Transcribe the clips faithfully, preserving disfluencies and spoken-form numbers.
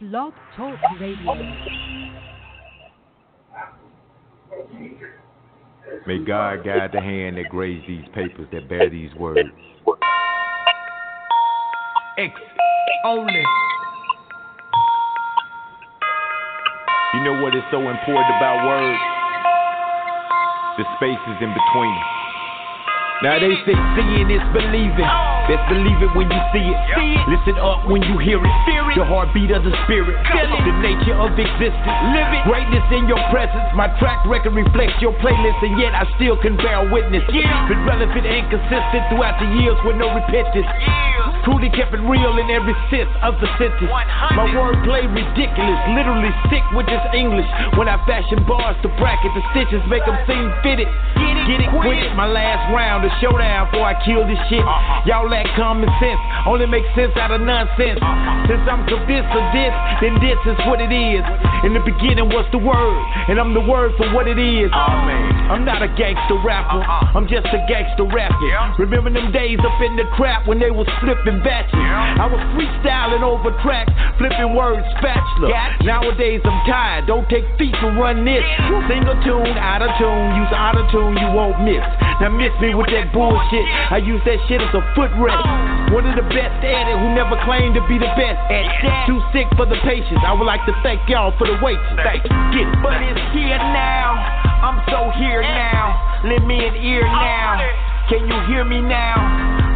Blog Talk Radio. May God guide the hand that graves these papers that bear these words. X only. You know what is so important about words? The spaces in between them. Now they say seeing is believing. Best believe it when you see it. See it. Listen up when you hear it. Fear it. The heartbeat of the spirit. Feel it. The nature of existence. Live it. Greatness in your presence. My track record reflects your playlist, and yet I still can bear witness. Yeah. Been relevant and consistent throughout the years with no repentance. Yeah. Truly kept it real in every sense of the sentence. one hundred My wordplay ridiculous. Literally sick with this English. When I fashion bars to bracket the stitches, make them seem fitted. Get it, Get it quit it. My last round, a showdown before I kill this shit. Uh-huh. Y'all common sense only makes sense out of nonsense. Since I'm convinced of this, then this is what it is. In the beginning was the word, and I'm the word for what it is. I'm not a gangster rapper, I'm just a gangster rapper. Remember them days up in the trap when they was flipping batches. I was freestyling over tracks, flipping words, spatula. Nowadays I'm tired, don't take feet to run this. Sing a tune, out of tune, use out of tune, you won't miss. Now miss me with that bullshit, I use that shit as a footrest. One of the best at it, who never claimed to be the best at that. Too sick for the patience. I would like to thank y'all for the wait. Thank you. Get it. But it's here now. I'm so here now. Lend me an ear now. Can you hear me now?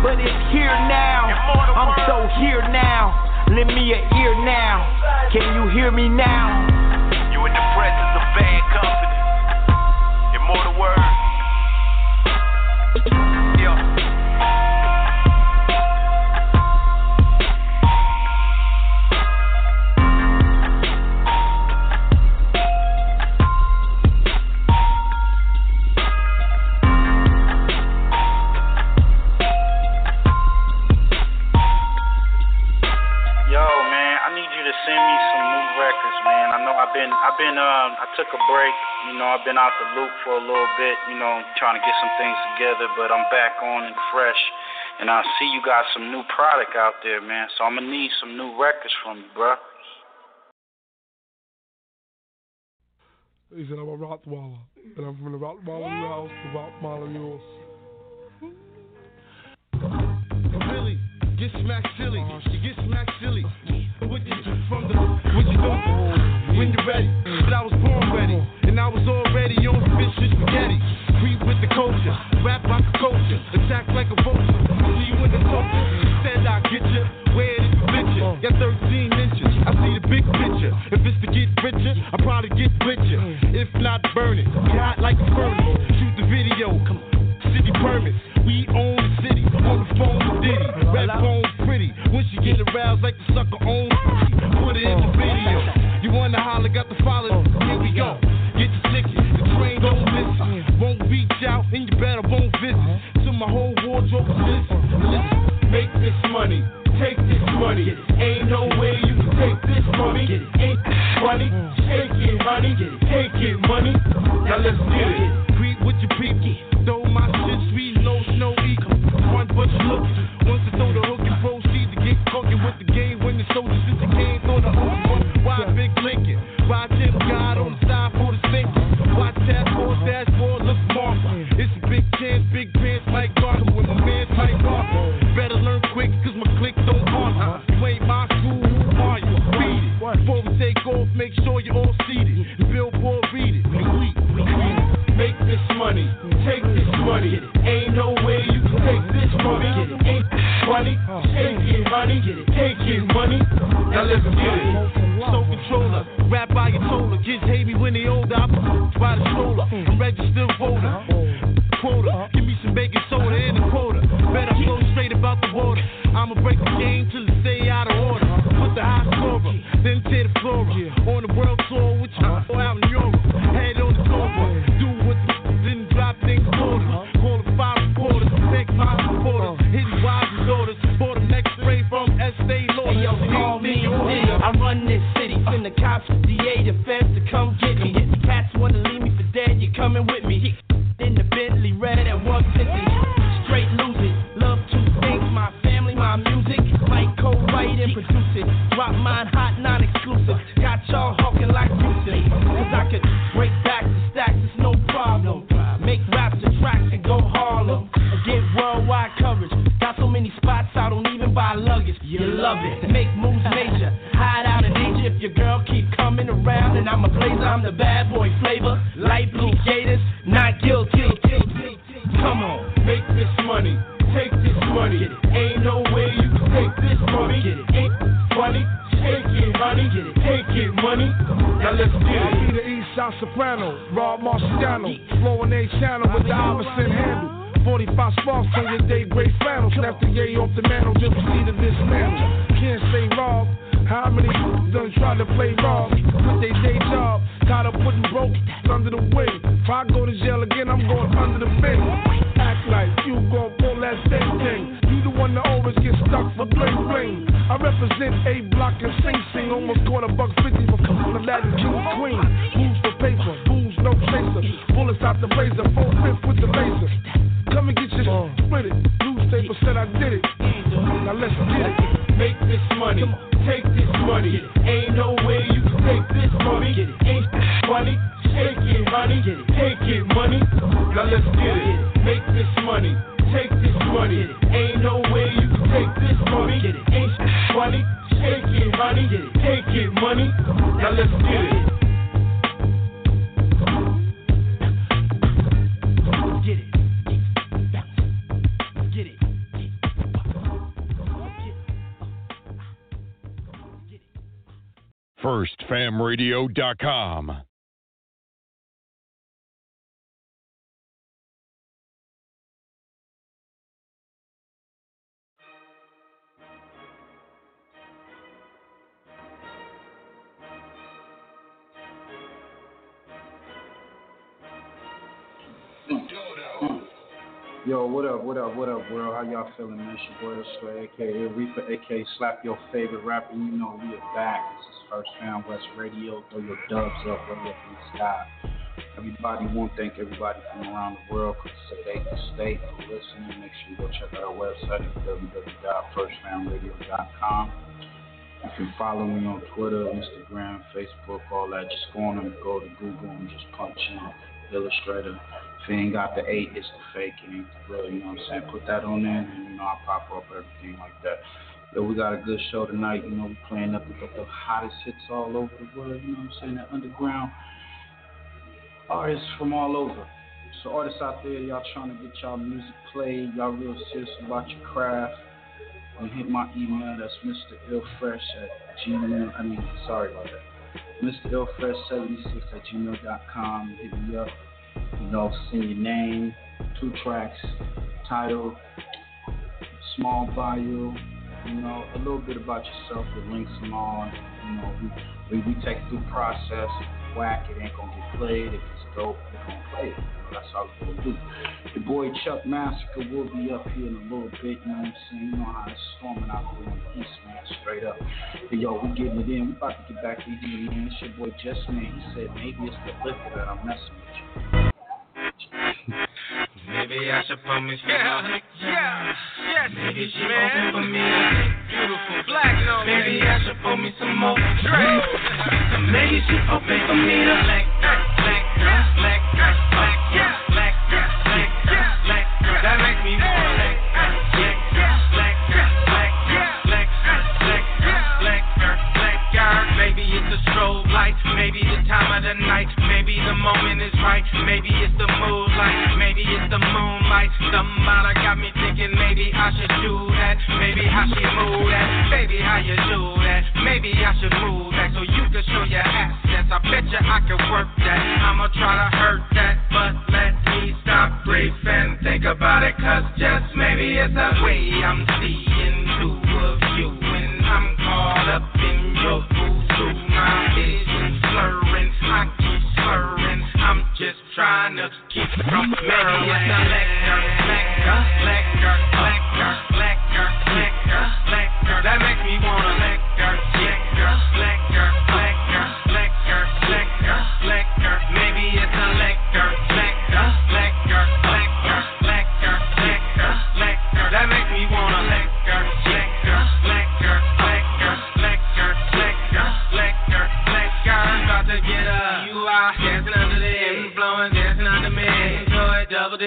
But it's here now. I'm so here now. Lend me an ear now. Can you hear me now? You in the presence of bad company. Immortal words. I've been, um, I took a break, you know, I've been out the loop for a little bit, you know, trying to get some things together, but I'm back on and fresh, and I see you got some new product out there, man, so I'm going to need some new records from you, bro. He said, I'm a Rottweiler, and I'm from the Rottweiler house to Rottweiler yours. Really, get smacked silly, you get smacked silly, what you do from the, what you do when you're ready, but I was born ready, and I was already on fish and spaghetti. Creep with the culture, rap like a culture, attack like a vulture. See when the culture, stand out, get you. Where did you picture? Got thirteen inches, I see the big picture. If it's to get richer, I'll probably get richer. If not, burn it, be hot like a furnace. Shoot the video, come city permits. We own the city, on the phone with Diddy. Red phone pretty, when she get aroused like the sucker on. Put it in the video. You wanna holler, got the follow, here we go. Get your ticket, the train don't miss it. Won't reach out, and you better won't visit. Till my whole wardrobe is missing. Listen, make this money, take this money. Ain't no way you can take this money. Ain't this money, take it, honey. Take it, money, now let's get it. Creep with your pinky, throw my shit sweet, no snow eagle. Run but you look, once you throw the hook and proceed to get fucking with the game. When the soldiers since you came, throw the hook. Why Big Lincoln? Why Jim God on the side for the thinking? Why Tadpole, dashboard, look marvelous. It's a big chance, big pants like Garland with my man like Garland. Better learn quick, cause my click don't on. You ain't my school, who are you? Read it. Before we take off, make sure you're all seated. The billboard, read it. We, we, we. Make this money, take this money. Ain't no way you can take this money. Ain't this money, take it, money. Take it, money. Now let's get it. So controller, rap by your toller. Kids hate me when they older. I'm by the stroller. I'm registered voter. Quota, give me some baking soda and a quarter. Better flow straight about the water. I'ma break the game till it stay out of order. Put the high scorer, then tear the floor up. On the world tour, which I'm out in Europe. Head on the sofa, do what the then drop things quarters. Call the five reporters, take five reporters. Hitting wives and daughters. Bought them next ray from S A Hey, yo, call me, I run this city, send the cops, the D A, the feds to come get me. If the cats wanna leave me for dead, you coming with me. In the Bentley, red at one fifty, straight losing. Love two things, my family, my music. Might co-write and produce it. Drop my nine hot, non-exclusive. Got y'all hawking like Houston. Cause I could break back the stacks, it's no problem. Make raps and tracks and go Harlem. And get worldwide coverage. Got so many spots, I don't even buy luggage. You love it. Make moves major. Hide out in danger if your girl keep coming around. And I'm a blazer, I'm the bad boy flavor. Light blue gators, not guilty. Come on, make this money. Take this money. Ain't no way you can take this money. Ain't funny. Take it, honey. Take it, money. Now let's get it. I be the East Side Soprano, Rob Marciano, flowing A channel with the Iverson handle. forty-five sparks on your day, great flannel. Snap the yay off the mantle, just proceeded this mantle. Can't say Rob. How many done try to play Rob? Quit their day job, got up putting broke under the wing. If I go to jail again, I'm going under the fence. Act like you gon' pull that same thing. You the one that always gets stuck for bling bling. I represent A Block and Sing Sing. Almost caught a buck fifty for coming to Latin King Queen. Moves for paper, booze no chaser. Bullets out the blazer, four fifth with the laser. Come and get your uh, split it. Newspaper said I did it. Now let's get it. Make this money. Take this money. Ain't no way you can take this money. Ain't funny. Take it, honey. Take it, money. Now let's get it. Make this money. Take this money. Ain't no way you can take this money. Ain't funny. Take it, honey. Take it, money. Now let's get it. first fam radio dot com. Yo, what up, what up, what up, world? How y'all feeling, man? It's your boy, Slay, a k a. Reaper, a k a. Slap Your Favorite Rapper. You know we are back. This is First Fam West Radio. Throw your dubs up, right up in the sky. Everybody want to thank everybody from around the world for today, the state, for listening. Make sure you go check out our website at w w w dot first fam radio dot com. You can follow me on Twitter, Instagram, Facebook, all that. Just go on and go to Google and just punch in Illustrator. If you ain't got the eight, it's the fake, it ain't the real, you know what I'm saying? Put that on there, and, you know, I'll pop up everything like that. Yo, we got a good show tonight, you know, we playing up with the hottest hits all over the world, you know what I'm saying? That underground artists from all over. So artists out there, y'all trying to get y'all music played, y'all real serious about your craft, and hit my email, that's Mister Illfresh at Gmail, I mean, sorry about that, Mister Illfresh seventy-six at gmail dot com, hit me up. You know, send your name, two tracks, title, small bio, you know, a little bit about yourself, the links and all. You know, we, we, we take it through the process. If whack, it ain't gonna get played. If it's dope, we're gonna play it. You know, that's all we're gonna do. Your boy Chuck Massacre will be up here in a little bit, you know what I'm saying? You know how it's storming out there in the East, man, straight up. But yo, we getting it in. We about to get back in here, man. It's your boy Just Man. He said maybe it's the liquor that I'm messing with you. Maybe I should pump it for yeah, yeah, yes, maybe she man. Open for me. Beautiful black no. Maybe I should pull me some more drink. Maybe she open for me to black, black, black, black, black, black, black, black, black, that make me more black, black, black, black, black, black, black. Maybe it's a strobe light. Maybe the time of the night. Maybe the moment is right. Maybe it's the moonlight. Maybe it's the moonlight. Somebody got me thinking maybe I should do that. Maybe I should move that. Baby, how you do that? Maybe I should move that so you can show your assets. I bet you I can work that. I'ma try to hurt that. But let me stop, brief, and think about it. Cause just maybe it's the way I'm seeing two of you. And I'm caught up in your voodoo. My vision slurring. I keep slurring. I'm just trying to keep from maybe it's a lecture, lecture, lecture, lecture, lecture, lecture, lecture. That make me wanna lecture, lecture, lecture, lecture, lecture, lecture, lecture. Maybe it's a lecture, lecture, lecture, lecture, lecture, lecture, lecture. That make me wanna lecture, lecture, lecture, lecture, lecture, lecture.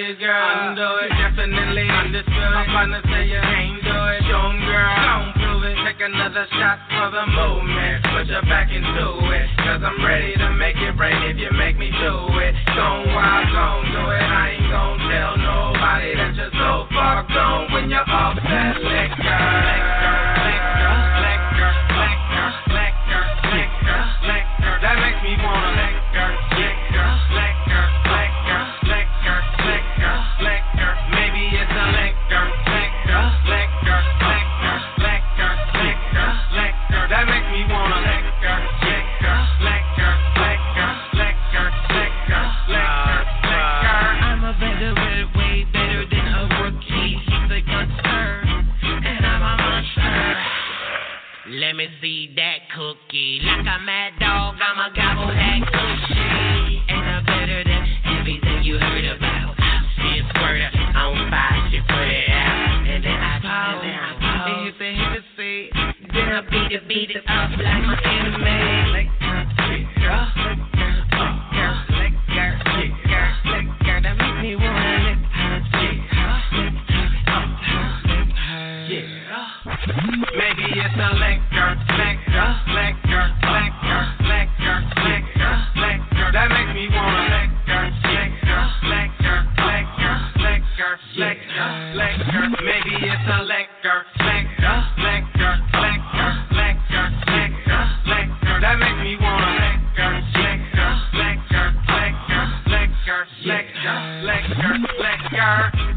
you, girl. Undo it. Definitely understood. I'm gonna say you ain't do it. Show 'em, girl. Don't prove it. Take another shot for the movement. Put your back into it. 'Cause I'm ready to make it rain if you make me do it. Don't wild, don't do it. I ain't gon' tell nobody that you're so far gone when you're off that liquor. Let me see that cookie. Like a mad dog, I'ma gobble that cookie. And I'm better than everything you heard about. See a squirter on fire, she put it out. And then I pause, and I pause. And you say, hit the seat. Then I beat it, beat it up like my enemy. Like, girl. It's a liquor, liquor, liquor, liquor, liquor, liquor, liquor. That makes me wanna liquor, liquor, liquor, liquor, liquor, liquor, liquor. Maybe it's a liquor, liquor, liquor, liquor, liquor, liquor, liquor. That makes me wanna liquor, liquor, liquor, liquor, liquor, liquor, liquor, liquor.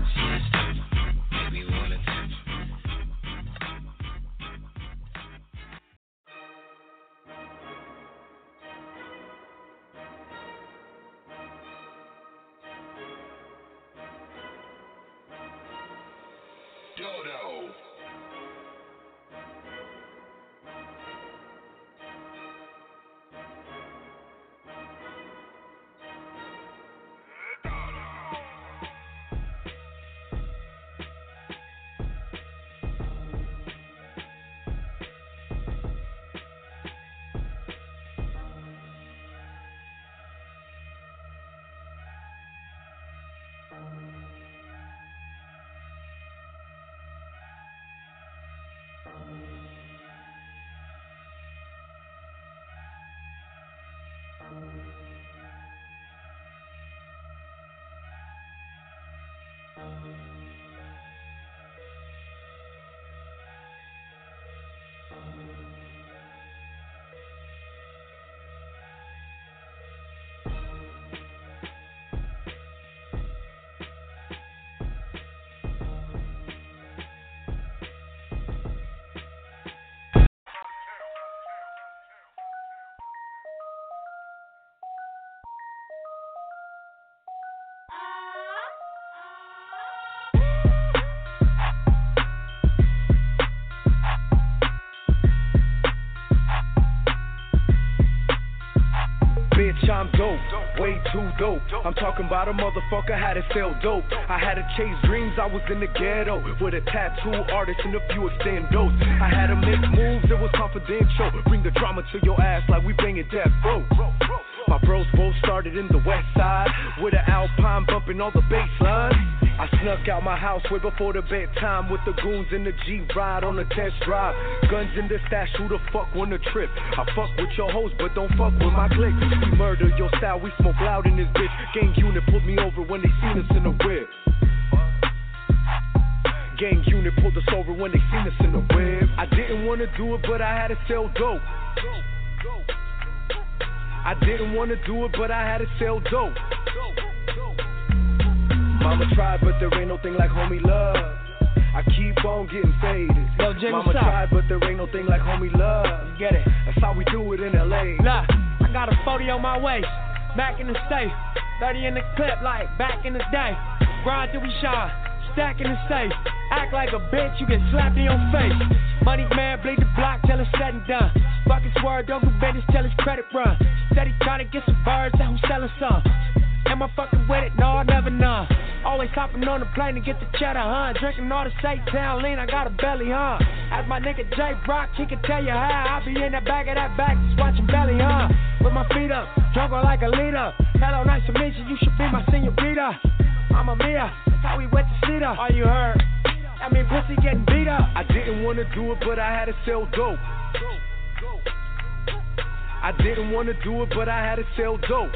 Bitch, I'm dope, way too dope. I'm talking about a motherfucker, how to sell dope. I had to chase dreams, I was in the ghetto with a tattoo artist and a few extend dose. I had to make moves, it was confidential. Bring the drama to your ass like we banging death row. My bros both started in the west side with an Alpine bumping all the bass lines. I snuck out my house way before the bedtime with the goons in the G-Ride on a test drive. Guns in the stash, who the fuck wanna trip? I fuck with your hoes, but don't fuck with my clique. We murder your style, we smoke loud in this bitch. Gang unit pulled me over when they seen us in the whip. Gang unit pulled us over when they seen us in the whip. I didn't wanna do it, but I had to sell dope. I didn't wanna do it, but I had to sell dope. Mama tried, but there ain't no thing like homie love. I keep on getting faded. Yo, Jimmy, Mama stop. Tried, but there ain't no thing like homie love. You get it? That's how we do it in L A. Nah, I got a forty on my waist. Back in the safe. thirty in the clip, like back in the day. Grind till we shine. Stack in the safe. Act like a bitch, you get slapped in your face. Money man, bleed the block till it's said and done. Fucking swerve, don't do business till it's credit run. Steady trying to get some birds, that who's selling some. Am I fucking with it? No, I never know. Always hopping on the plane to get the cheddar, huh? Drinking all the Satan lean, I got a belly, huh? As my nigga Jay Brock, he can tell you how I be in the back of that back, just watching belly, huh? With my feet up, drunk like a leader. Hello, nice to meet you, you should be my senior beater. I'm a mirror. That's how we wet the sleet up. Are you hurt? I mean, pussy getting beat up. I didn't want to do it, but I had to sell dope. I didn't want to do it, but I had to sell dope.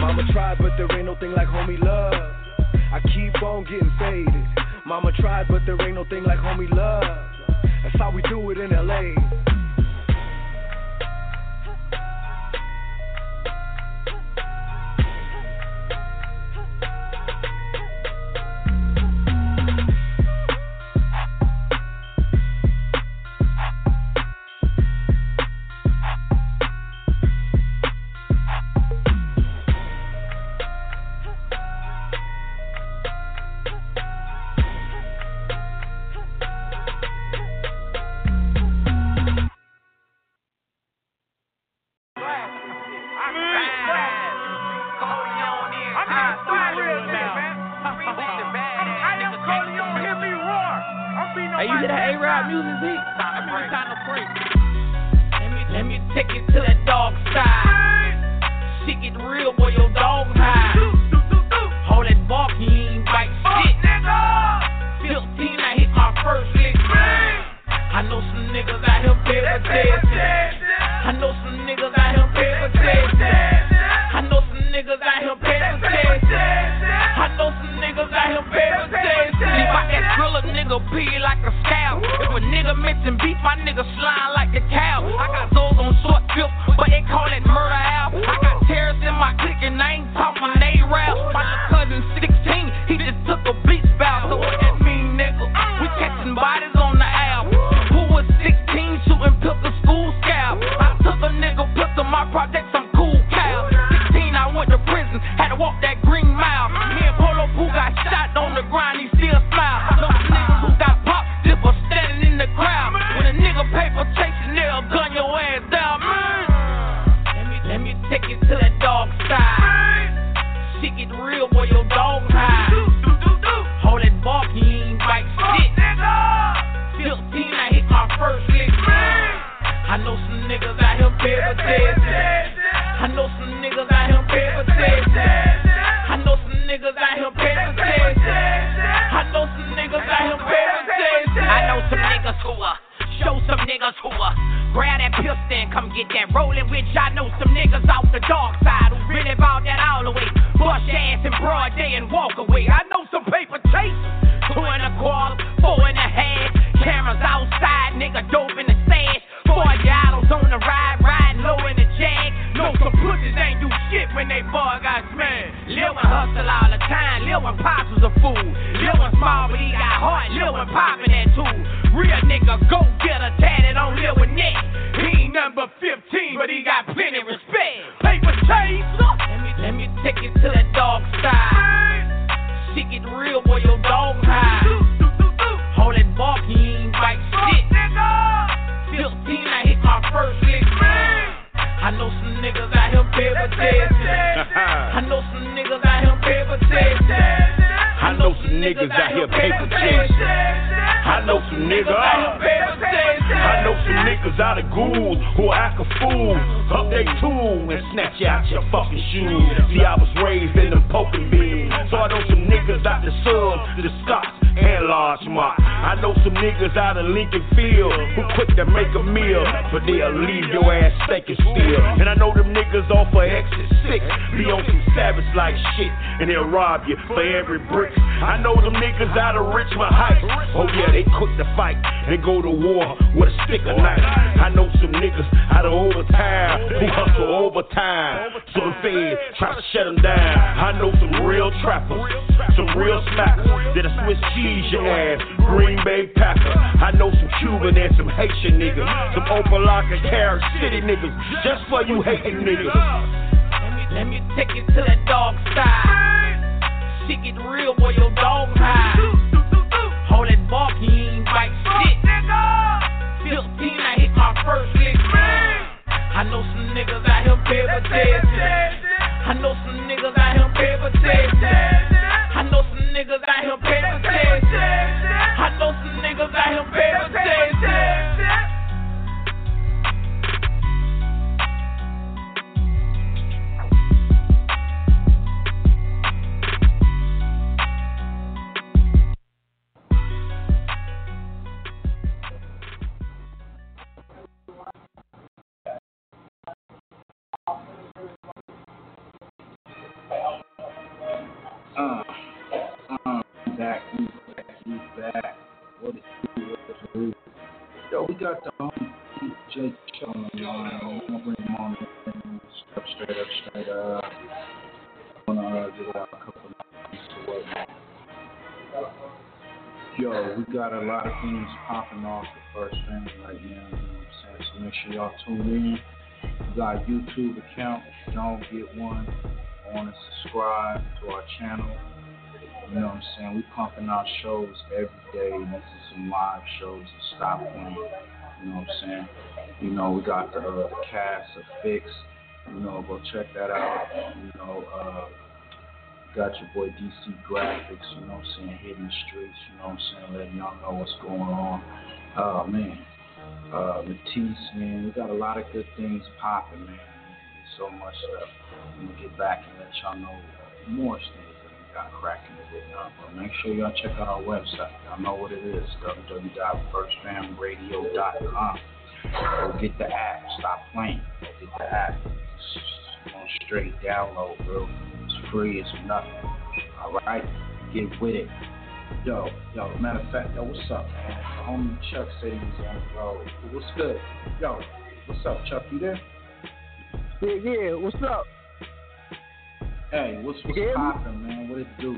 Mama tried, but there ain't no thing like homie love. I keep on getting faded. Mama tried, but there ain't no thing like homie love. That's how we do it in L A. For every brick, I know them niggas out of Richmond Heights. Oh yeah, they quick to fight and go to war with a stick or knife. I know some niggas out of overtime who hustle overtime, so the feds try to shut them down. I know some real trappers, some real smackers that'll Swiss cheese your ass, Green Bay Packer. I know some Cuban and some Haitian niggas, some Opelika and Carrick City niggas, just for you hating niggas. Let me take you to that dog side. Shit get real boy, your dog high. Hold that bark, he ain't bite shit. Fifteen, I hit my first lick. I know some niggas out here pay for taste. I know some niggas out here pay for taste. I know some niggas out here pay for taste. I know some niggas out here pay for taste. back, we back, we back. What is it? Yo, we got the homie D J Chuck on the line. I'm gonna bring him on and step straight up, straight up. I'm gonna give out a couple of things to work on. Yo, we got a lot of things popping off the first thing right now, you know what I'm saying? So make sure y'all tune in. We got a YouTube account. If you don't get one, I want to subscribe to our channel. You know what I'm saying? We pumping out shows every day. This is some live shows to stop playing. You know what I'm saying? You know, we got the uh, cast of Fix. You know, go check that out. You know, uh, got your boy D C Graphics. You know what I'm saying? Hitting the streets. You know what I'm saying? Letting y'all know what's going on. Oh, man. Uh, Matisse, man. We got a lot of good things popping, man. So much stuff. I'm going to get back and let y'all know more stuff. Cracking it with now, but make sure y'all check out our website. Y'all know what it is, w w w dot one s t f a m radio dot com. Go get the app, stop playing. Go get the app. It's on straight download, bro. It's free, it's nothing. Alright, get with it. Yo, yo, matter of fact, yo, what's up, man? The homie Chuck said he was on the road. What's good? Yo, what's up, Chuck? You there? Yeah, yeah, what's up? Hey, what's, what's poppin', man? What it do?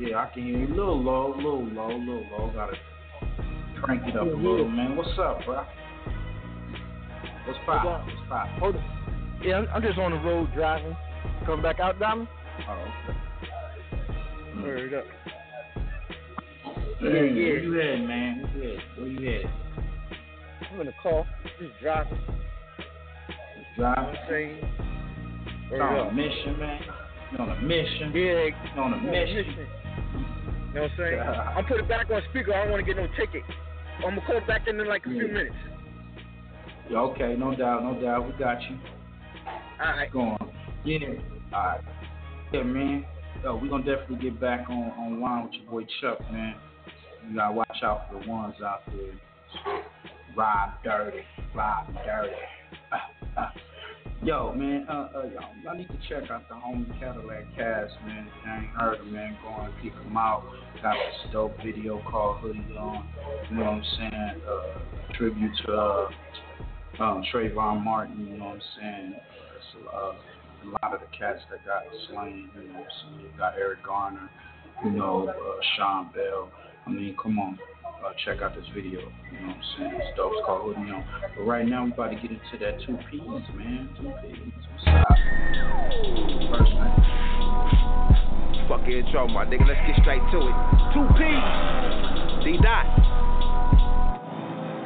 Yeah, I can hear you. A little low, little low, little low. Gotta crank it up yeah, a little, yeah. Man. What's up, bro? What's poppin'? What's poppin'? Hold on. Yeah, I'm, I'm just on the road driving. Come back out, Diamond? Oh, okay. Mm. Hurry up. Yeah, yeah. Where you headed, man? Where you headed? Where you headed? I'm in the car. Just driving. Just driving? You know what I'm on a mission, man. On a mission. Yeah. On a mission. You know what I'm saying? Yeah. I'll put it back on speaker. I don't want to get no ticket. I'm going to call back in in like a yeah. few minutes. Yeah, okay. No doubt. No doubt. We got you. All right. Go on. Yeah. All right. Yeah, man. Yo, we're going to definitely get back on online with your boy Chuck, man. You got to watch out for the ones out there. Ride dirty. Ride dirty. Uh, uh. Yo, man, uh, uh, y'all, y'all need to check out the homie Cadillac Cast, man. If you ain't heard of him, man, go and peek him out. Got this dope video called Hoodie On, you know what I'm saying? Uh, tribute to uh, um, Trayvon Martin, you know what I'm saying? It's, uh, a lot of the cats that got slain, you know what I'm saying? You got Eric Garner, you know, uh, Sean Bell. I mean, come on. Uh, check out this video, you know what I'm saying? It's dope, it's called Hoodie On. But right now, we about to get into that two P's, man. Two P's. What's up? First thing. Fuck your intro, my nigga. Let's get straight to it. Two P's. D-Dot.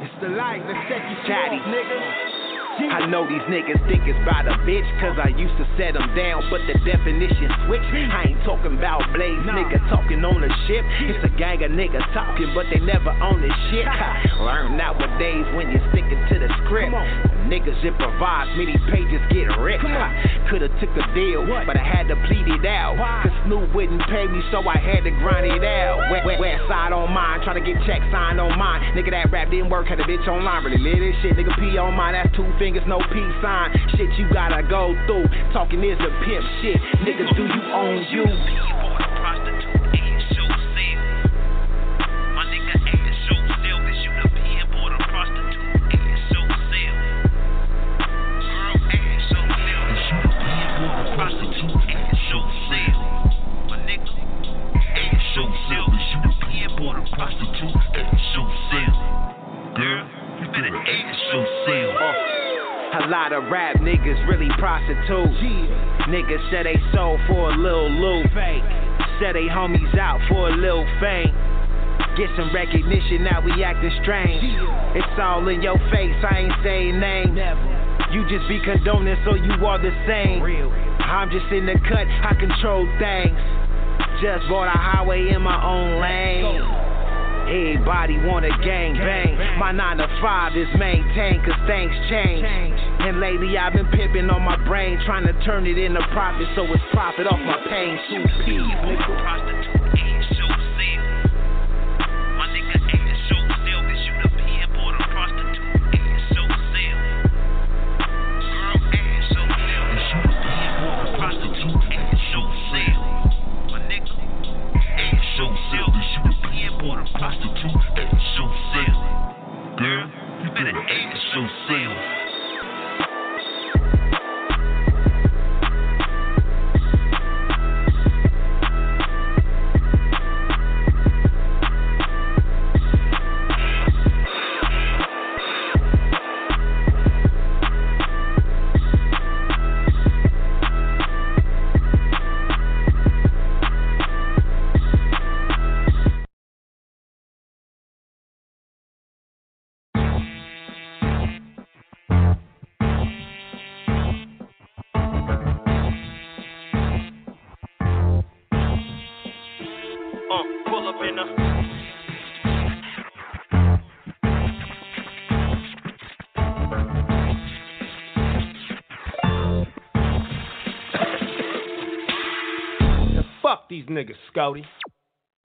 It's the light. Let's check you chatty, nigga. I know these niggas think it's by the bitch, cause I used to set them down, but the definition switched. I ain't talking about blaze, nigga talking on a ship. It's a gang of niggas talking, but they never own this shit. Learn nowadays when you're sticking to the script. Niggas improvise, many pages get ripped. Coulda took a deal, but I had to plead it out. Cause Snoop wouldn't pay me, so I had to grind it out. West, west, west side on mine, tryna get checks signed on mine. Nigga, that rap didn't work, had a bitch online, really lit this shit. Nigga, P on mine, that's two fifty. Fingers, no peace sign. Shit you gotta go through. Talking is a pimp shit. Niggas, do you own you? People with prostitute and shoes sell. My nigga ain't the shoes sell. Cause you the pimp or the prostitute and shoes sell. Girl and shoes sell. Cause you the pimp or the prostitute and shoes sell. My nigga ain't shoes sell. Cause you the pimp or the prostitute and shoes sell. Girl, you better ain't shoes sell. A lot of rap niggas really prostitute. Niggas sell they soul for a little loot. Sell they homies out for a little fame. Get some recognition, now we acting strange. It's all in your face, I ain't saying names. You just be condoning, so you are the same. I'm just in the cut, I control things. Just bought a highway in my own lane. Everybody wanna gang bang. My nine to five is maintained, cause things change. And lately I've been pimping on my brain, trying to turn it into profit, so it's profit off my pain. Two P's, nigga. Prostitute and shoes sell. My nigga ain't the shoes sell, cause you the pimp or the prostitute and shoes sell. Girl and shoes sell, cause you the pimp or the prostitute and shoes sell. My nigga ain't shoes sell, cause you the you see him. These niggas, Scotty.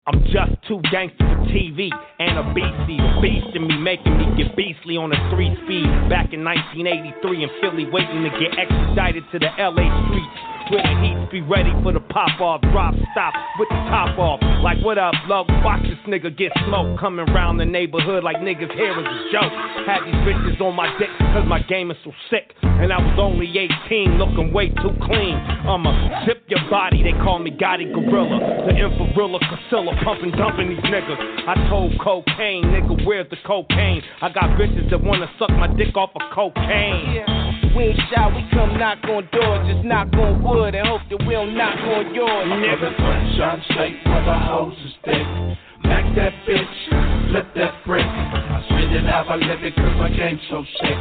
I'm just too gangster for T V and a beastie. The beast in me making me get beastly on a three speed. Back in nineteen eighty-three in Philly, waiting to get extradited to the L A streets. Where the heats be ready for the pop off, drop stop with the top off. Like, what up, love? Watch this nigga get smoked. Coming round the neighborhood like niggas here is a joke. Had these bitches on my dick because my game is so sick. And I was only eighteen, looking way too clean. I'ma zip your body, they call me Gotti Gorilla. The Infarilla, Casilla, pumping, dumping these niggas. I told cocaine, nigga, where's the cocaine? I got bitches that wanna suck my dick off of cocaine. Yeah. We ain't shy, we come knock on doors, just knock on wood and hope that we don't knock on yours. Nigga, sunshine shake, where the hoes is thick. Mac that bitch, flip that brick. I spit it out, I live it, cause my game's so sick.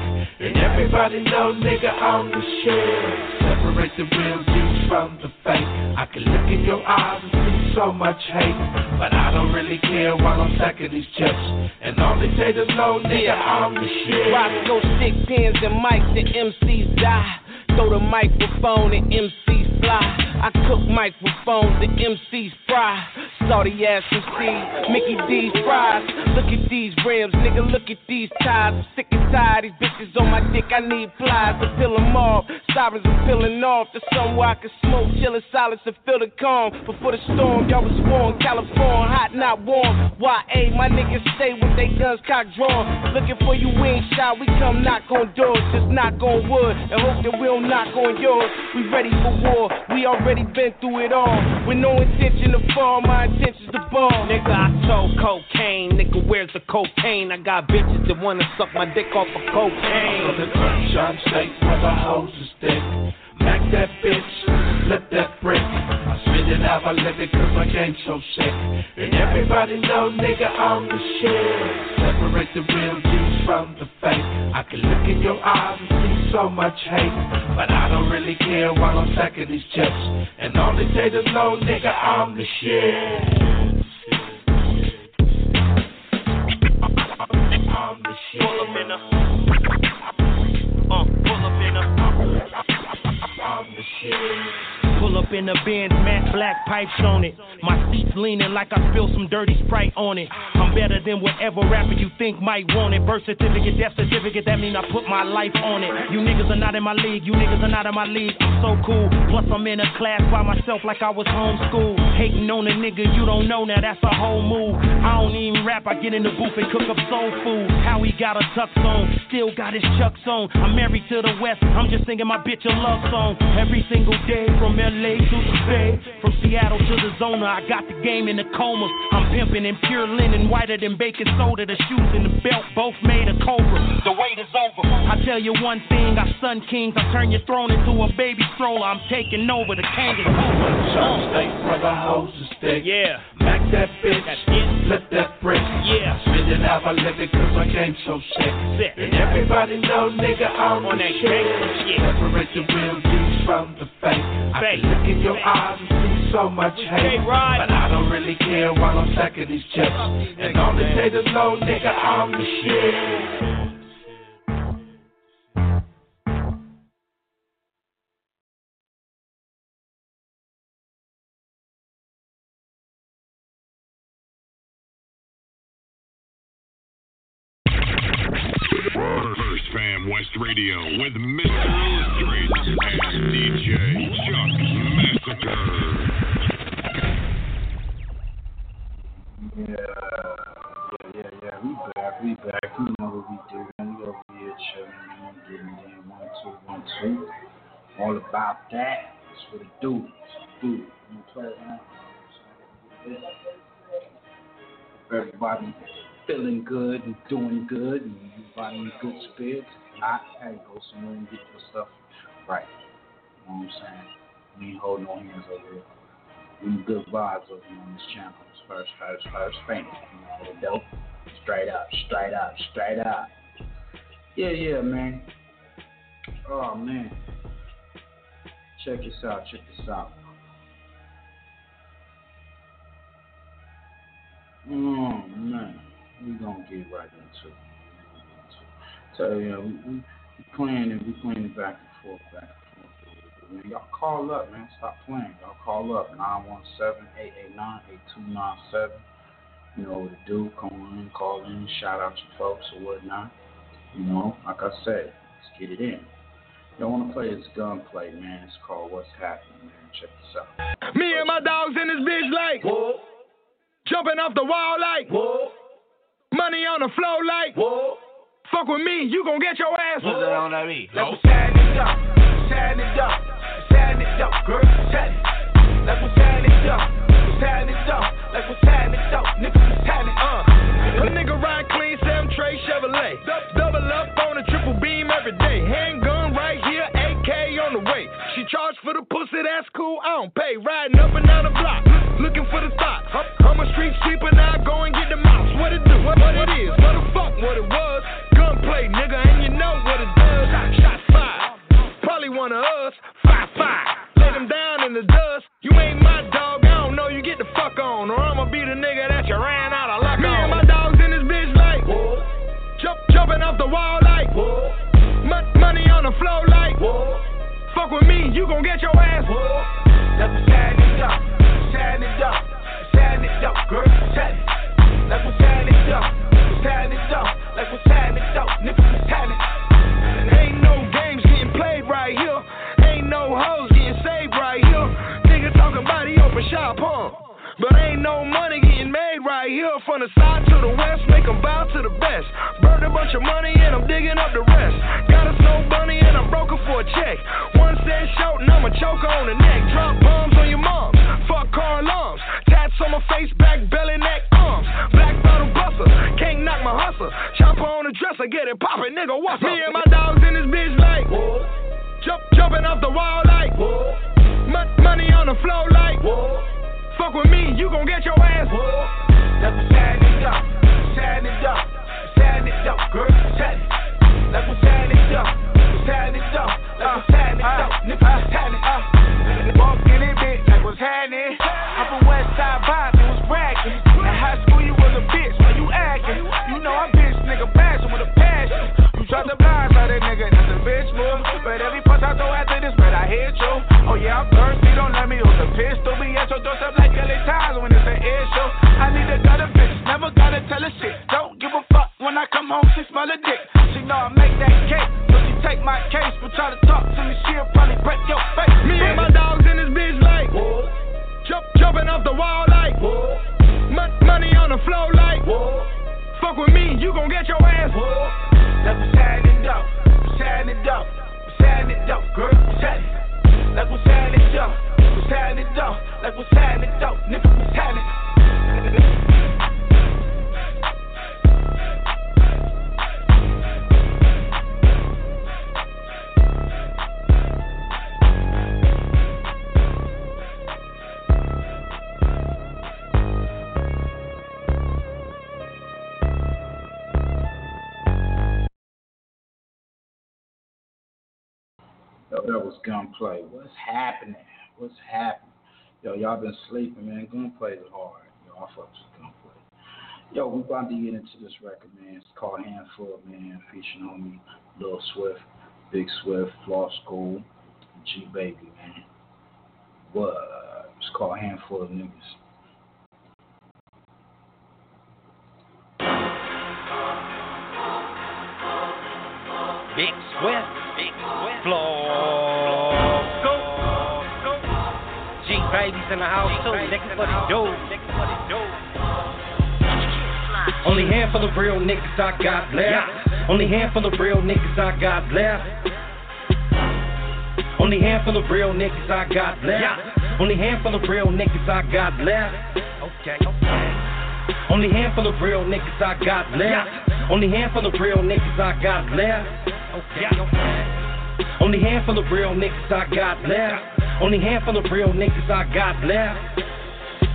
And everybody know, nigga, I'm the shit. Separate the real dudes from the fake. I can look in your eyes and see so much hate, but I don't really care while I'm stacking these chips. And all they say is no, nigga, I'm the shit. Roscoe, stick pins and mics and M Cs die. Throw the microphone and M Cs fly. I cook microphones and M Cs fry. Salty ass M Cs, Mickey D's fries. Look at these rims, nigga, look at these ties. I'm sick and tired, these bitches on my dick, I need plies to peel them off. Sirens are peeling off, there's somewhere I can smoke, chill in silence and feel the calm. Before the storm, y'all was warm, California, hot not warm. Y A, my niggas stay with they guns cock drawn. Looking for you, we ain't shy, we come knock on doors. Just knock on wood and hope that we don't knock on yours. We ready for war, we already been through it all. With no intention to fall, my intention's to bomb. Nigga, I sold cocaine, nigga, where's the cocaine? I got bitches that wanna suck my dick off of cocaine. From the sunshine state where the hoes is thick. Mac that bitch, flip that brick. I spit it out, I live it cause my game's so sick. And everybody know, nigga, I'm the shit. Separate the real dudes from the fake. I can look in your eyes and see so much hate, but I don't really care while I'm stacking these chips. And all they say is no, nigga, I'm the shit. I'm the shit. Pull up in a, uh, pull up in a, I'm the shit. Pull up in the Benz, matte black pipes on it. My seat's leaning like I spilled some dirty Sprite on it. I'm better than whatever rapper you think might want it. Birth certificate, death certificate, that mean I put my life on it. You niggas are not in my league, you niggas are not in my league. I'm so cool, plus I'm in a class by myself like I was homeschooled. Hating on a nigga you don't know, now that's a whole move. I don't even rap, I get in the booth and cook up soul food. How he got a tux on, still got his chucks on. I'm married to the West, I'm just singing my bitch a love song. Every single day from L A to the Bay, from Seattle to the Zona, I got the game in the coma. I'm pimping in pure linen, whiter than baking soda. The shoes and the belt both made a cobra. The wait is over. I tell you one thing, I sun kings. I turn your throne into a baby stroller. I'm taking over the king is over. State where the hoes is thick. Yeah. Mac that bitch. That's it. Flip that brick. Yeah. Spit it out, I live it cause my game's so sick. Sick. And everybody know, nigga, I'm on that shit. Yeah. Separate the real dudes from the fake. I can look in your eyes and see so much hate, but I don't really care while I'm stacking these chips. And all they say is no, nigga, I'm the shit. First Fam West Radio with Mister ILLTACTIKZ and D J Chuck Massacure. Yeah, yeah, yeah, yeah. We back, we back. You know what we do, man. We over here chilling, one two one two. All about that. That's what it do. It's do. Everybody feeling good and doing good and everybody in good spirits. Not, hey, go somewhere and get your stuff right. You know what I'm saying? We ain't holding no hands over here. We good vibes over here on this channel. It's first, first, first, famous. You know what dope? Straight up, straight up, straight up. Yeah, yeah, man. Oh, man. Check this out, check this out. Oh, man. We're going to get right into it. So, yeah, we, we playing and we playing it back and forth, back and forth. Man, y'all call up, man. Stop playing. Y'all call up. nine one seven, eight eight nine, eight two nine seven. You know what to do. Come on, call in, shout out your folks or whatnot. You know, like I said, let's get it in. Y'all want to play this gunplay, man. It's called What's Happening, man. Check this out. Me and my dogs in this bitch like, whoa. Jumping off the wall like, whoa. Money on the floor like, whoa. Fuck with me, you gon' get your ass. What's that on that me? Let's sign it up, sign it up, sign it up, girl, sign it. Let's sign it up, sign it up, let's sign it up, nigga, sign it up. A nigga ride clean, seven tray Chevrolet. Double up on a triple beam every day. Handgun right here, A K on the way. She charged for the pussy, that's cool, I don't pay. Riding up and down the block, looking for the spot. I'm a street sweeper, now I go and get the mouse. What it do, what it is, what the fuck, what it was. Gunplay, nigga, and you know what it does. Shot five, probably one of us. Five, five, lay them down in the dust. You ain't my dog, I don't know, you get the fuck on. Or I'ma be the nigga that you ran out of luck on. Me and my dogs in this bitch like, whoa. Jump, jumping off the wall like, whoa. M- money on the floor like, whoa. Fuck with me, you gon' get your ass. Whoa. That's what sign it up, sign it up, sign it up, girl, sign it. That's what sign it up, sign it up. Like what's happening, though, niggas happening. Ain't no games getting played right here. Ain't no hoes getting saved right here. Niggas talking about he open shop, huh? But ain't no money getting made right here. From the side to the west, make them bow to the best. Burned a bunch of money and I'm digging up the rest. Got a snow bunny and I'm broken for a check. One cent short and I'm a choker on the neck. Drop bombs on your moms, fuck car alarms. Tats on my face, back, belly, neck, arms. Black bottle buster, can't knock my hustle. Chopper on the dresser, get it poppin', nigga, what's up? Me and my dogs in this bitch like, whoa. Jump, jumping off the wall like, whoa. M- money on the floor like, whoa. Fuck with me, you gon' get your ass. Whoa. That's what sign it up, sign it up, sign it up, girl, sign it. That's what sign it up, sign it up, that's what sign it up, nigga, sign it up. Walk in it, bitch, like what's happening. I'm from West Side Vibe, it was bragging. In high school you was a bitch, why you acting? You know I'm bitch, nigga, bashing with a passion. You try to blind by that nigga, that's a bitch move. But every punch I throw after this, man, I hit you. Oh yeah, I'm thirsty, don't let me hold the pistol. Be at your doorstep like L A Times when it's an issue. I need a gutter bitch, never gotta tell her shit. Don't give a fuck when I come home, she smell a dick. She know I make that cake, but she take my case. But try to talk to me, she'll probably break your face. Me and my dogs in this bitch like, whoa. Jump, jumping off the wall like, whoa. M- money on the floor like, whoa. Fuck with me, you gon' get your ass. Whoa. That's what's happening, though. What's happening, though. What's happening, though, girl. What's happening? Like what's happening, though. What's happening, though. Like what's happening, though. Nigga, what's happening? That was Gunplay. What's happening? What's happening? Yo, y'all been sleeping, man. Gunplay is hard. Yo, I fucks with Gunplay. Yo, we about to get into this record, man. It's called Handful, man. Featuring homie Lil Swift, Big Swift, Flaw School, G Baby, man. What? It's called Handful of Niggas. Big Swift, Big Swift, Flaw School, G Babies in the house too, niggas what it do. Only handful of real niggas I got left. Only handful of real niggas I got left. Only handful of real niggas I got left. Only handful of real niggas I got left. Okay, okay. Only handful of real niggas I got left. Only handful of real niggas I got left. Okay, okay. Only handful of real niggas I got left. Only handful of real niggas I got left.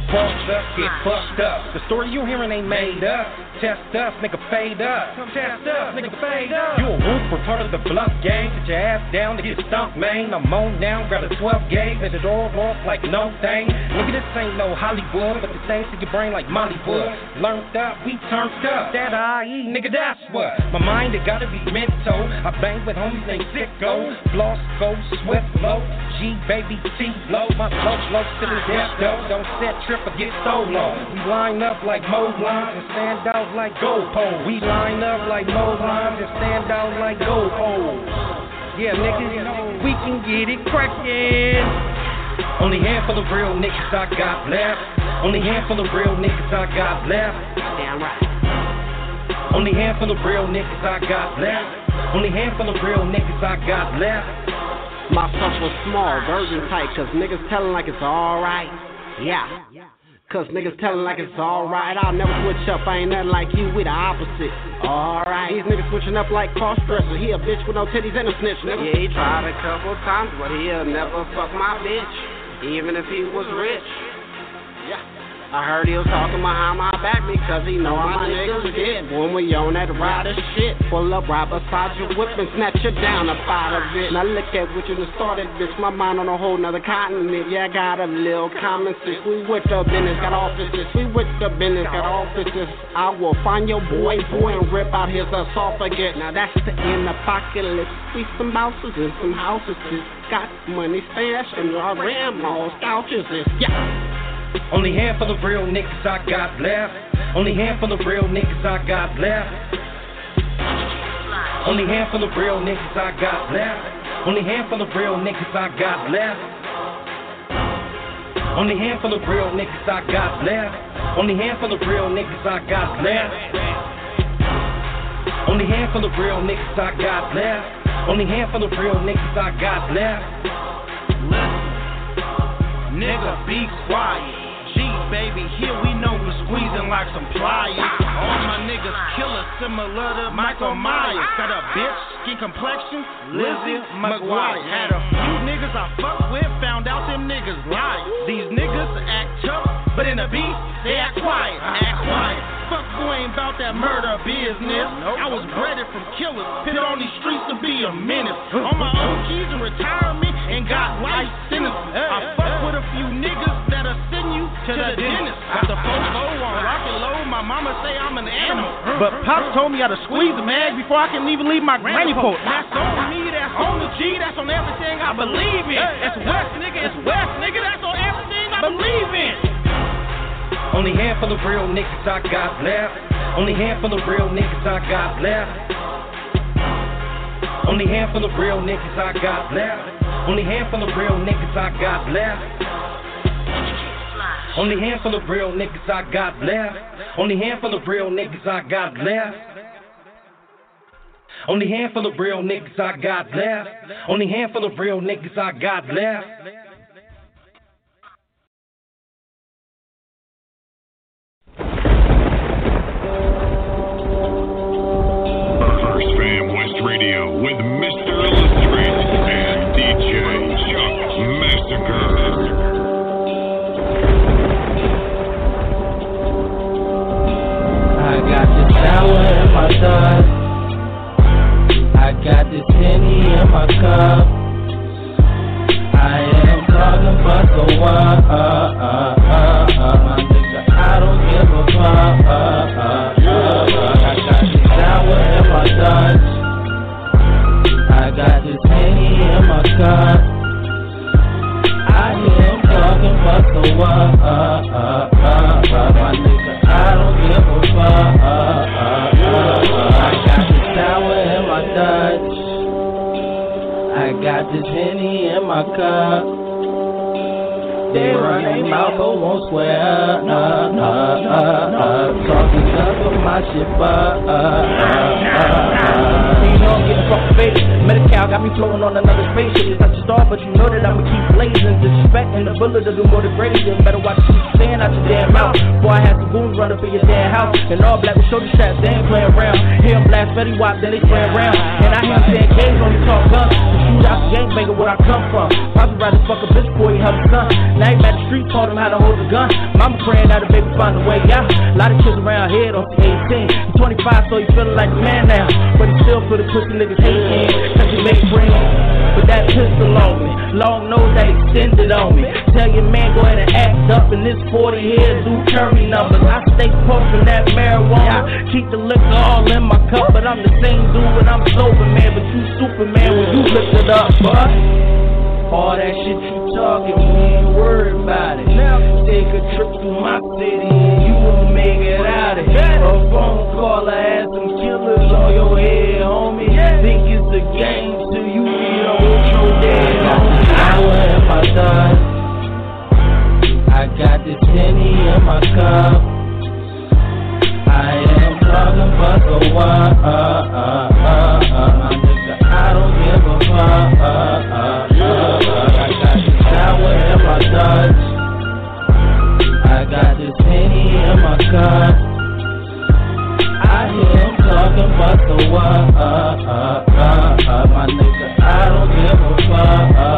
Fucked up, get fucked up. The story you hearing ain't made up. Test us, nigga, fade up. Test us, nigga, fade up. You a wolf, we're part of the bluff game. Put your ass down to get stumped, man. I'm on down, grab a twelve gauge, and it all off like no thing. Nigga, this ain't no Hollywood, but the things to your brain like Molly would. Learned up, we turned up. That I E, nigga, that's what. My mind, it gotta be mento. I bang with homies named Sicko, Floss, Go, Swift, Low, G, Baby, T, Low. My low, low, still is death, though. Don't set trip. Get solo. We line up like mo lines and stand out like go pole. We line up like mo lines and stand out like go pole. Yeah, niggas, we can get it crackin'. Only handful of real niggas I got left. Only handful of real niggas I got left. Damn right. Only handful of real niggas I got left. Only handful of real niggas I got left. My stuff was small, virgin tight, cause niggas tellin' like it's alright. Yeah, cause niggas tellin' like it's alright. I'll never switch up, I ain't nothing like you, we the opposite. Alright, these niggas switching up like cross dresser. He a bitch with no titties and a snitch, nigga. Yeah, he tried a couple times, but he'll never fuck my bitch, even if he was rich. Yeah, I heard he was talking behind my back because he know I'm my niggas shit. When we on that ride of shit, pull up right beside your whip and snatch you down up out of it. Now look at what you done started, bitch. My mind on a whole nother continent. Yeah, I got a little common sense. We with the business, got offices. We with the business, got offices. I will find your boy, boy, and rip out his esophagus. Now that's the end apocalypse. We some mouses and some houses. Got money stashed and our grandma's couches. Yeah. Only handful of real niggas I got left. Only handful of real niggas I got left. Only handful of real niggas I got left. Only handful of real niggas I got left. Only handful of real niggas I got left. Only handful of real niggas I got left. Only handful of real niggas I got left. Only handful of real niggas I got left. Nigga, be quiet. G, baby, here we know we squeezing like some pliers. All my niggas killer, similar to Michael Myers. Got a bitch, skin complexion, Lizzie McGuire. Had a few niggas I fucked with, found out them niggas lie. These niggas act tough, but in the beat, they act quiet, act quiet. Fuck, who ain't about that murder business. I was bred from killers, pit on these streets to be a menace. All my O Gs in retirement and got life sentences. I fuck with a few niggas that'll send you to the dentist. Got the fofo on rock and low. My mama say I'm an animal, but Pop told me how to squeeze a mag before I can even leave my granny pole. That's on me, that's on the G, that's on everything I believe in. It's West, nigga, it's West, nigga, that's on everything I believe in. Only handful of real niggas I got left. Only handful of real niggas I got left. Only handful of real niggas I got left. Only handful of real niggas I got left. Only handful of real niggas I got left. Only handful of real niggas I got left. Only handful of real niggas I got left. Only handful of real niggas I got left. first fam West Radio with Mister Illustrated. D J Chuck Massacure. I got this sour in my cup. I got this penny in my cup. I am talking about the one. Uh, uh, uh, uh. My nigga, I don't give a fuck. Uh, uh, uh, uh. I got this sour in my cup. I got this penny in my cup. I hear him talking about the wall. My nigga, I don't give a fuck. Uh, uh, uh, uh. I got this sour in my Dutch. I got this penny in my cup. they running mouth, I won't swear. Nah, nah, nah, nah. Talking up on my shit, but uh, you know I'm getting fucking faded. Medi-Cal got me floating on another spaceship. It's not your star, but you know that I'ma keep blazing. Disrespecting the bullet to do more than grazing. Better watch what you're saying out your damn mouth. Boy, I had the goons run up in your damn house. And all black with shoulder straps, they ain't playing around. Hear them blast Fetty Wap, then they playing around. And I hear them saying games on the talk guns. The shootout gangbanger where I come from. Probably rather fuck a bitch boy, he help his son. Now he mad at the street, taught him how to hold a gun. Mama praying that a baby find a way out. A lot of kids around here don't be eighteen. He's twenty-five, so he feeling like a man now. But he still feel the pussy niggas hating. Cause he make friends with that pistol on me. Long nose that extended on me. Tell your man go ahead and act up in this forty here, do curry numbers. I stay puffin' that marijuana. Keep the liquor all in my cup. But I'm the same dude when I'm sober, man. But you Superman when you lift it up, bud. All that shit you talking, we ain't worried about it. Take a trip to my city and you won't make it out of it. A phone call, I had some killers on your head, homie. Think it's a game till you get on your dead. I wear my thoughts. I got this penny in my cup. I am talking about the one. Uh, uh, uh, uh. My nigga, I don't give a fuck. Uh, uh. I got this penny in my cup. I hear him talking about the what. Uh, uh, uh, uh, my nigga, I don't give a fuck. Uh,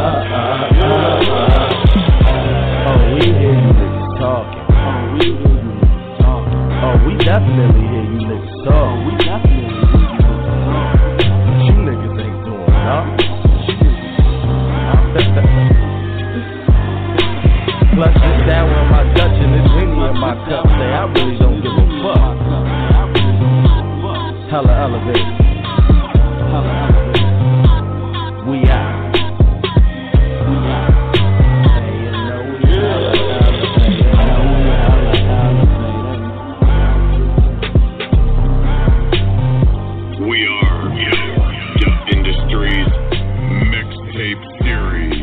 uh, uh, uh. Oh, we hear you niggas talking. Oh, we hear you niggas talking. Oh, we definitely hear you niggas talking. We definitely hear you niggas talking. But you niggas ain't doing nothing. Plus it's down with my Dutch and it's windy in my cup. Say I really don't give a fuck. Hella elevated. Hella elevated. We out. We out. Hey, you know we out. Hey, you know we are Duck Industries Mixtape Series.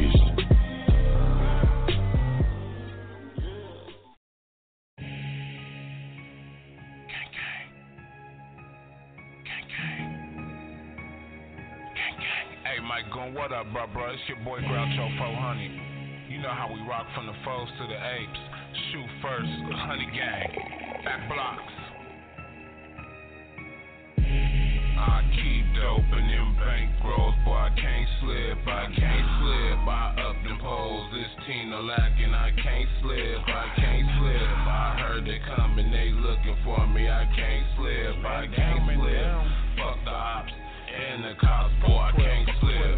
What up, bro, bro? It's your boy Groucho four hundred. You know how we rock from the foes to the apes. Shoot first, honey gang, back blocks. I keep dope in them bankrolls, boy. I can't slip, I can't slip. I up them poles, this team no lacking. I can't slip, I can't slip. I heard they coming, they looking for me. I can't slip, I can't slip. Fuck the ops and the cops, boy. I can't slip.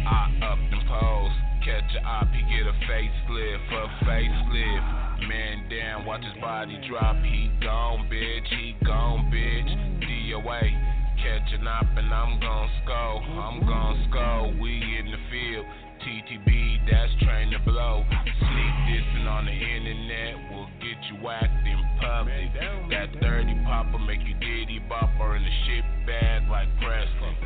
I up them poles, catch a op, he get a facelift, a facelift. Man down, watch his body drop, he gone, bitch, he gone, bitch. D O A, catch an op and I'm gon' score, I'm gon' score. We in the field, T T B, that's train to blow. Sneak dissing on the internet will get you whacked in public. That dirty popper make you diddy bopper in the shit bag like Presley.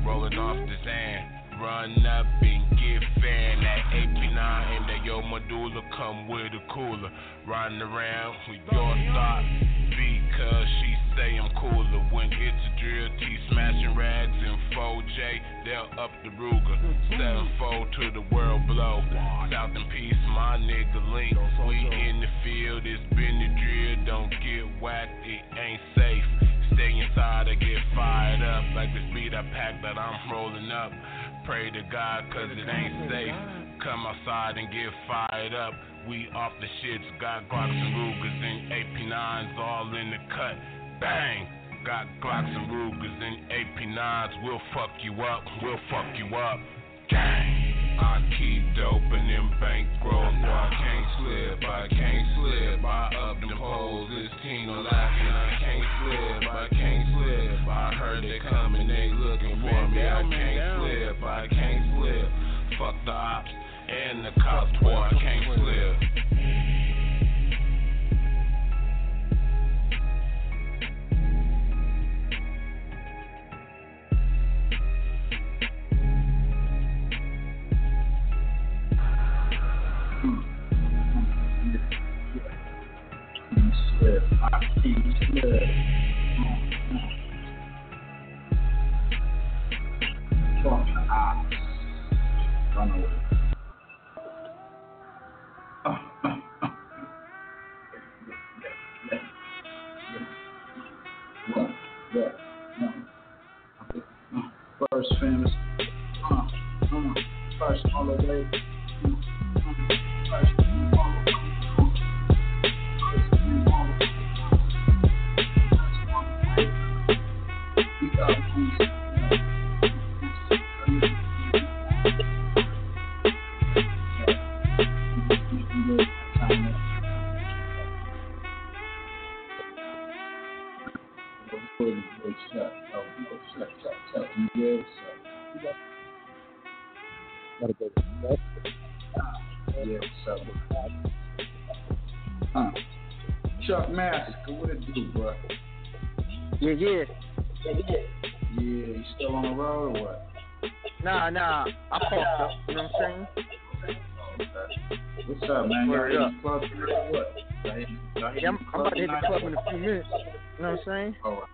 Rolling off the sand, run up and get fan. That A P nine and that yo medulla come with a cooler. Riding around with your thoughts because she say I'm cooler. When it's a drill, T smashing rags and four J, they'll up the Ruger. seven four to the world blow. South and peace, my nigga Link. We in the field, it's been the drill. Don't get whacked, it ain't safe. Stay inside or get fired up. Like the speed I pack that I'm rolling up. Pray to God cause it ain't safe. Come outside and get fired up. We off the shits. Got Glocks and Rugers and A P nines all in the cut. Bang! Got Glocks and Rugers and A P nines. We'll fuck you up. We'll fuck you up. Gang! I keep dope in them bankrolls, boy, I can't slip, I can't slip. I up them poles, this team no lacking. I can't slip, I can't slip. I heard they coming, they looking for me. I can't slip, I can't slip. Fuck the ops and the cops, boy, I can't slip. run away. Uh, uh, uh. Yes, yes, yes, yes, yes. What? What? No. Okay. Uh, first famous. Uh, uh, first all the way. Uh, uh, first all the way. Massacure, what it do, bro? Yeah, yeah, yeah, yeah. Yeah, you still on the road or what? Nah, nah, I popped up. You know what I'm saying? Okay. What's up, man? You're in the club tonight or what? Yeah, I'm, I'm about to hit the club in a few minutes. You know what I'm saying? Alright.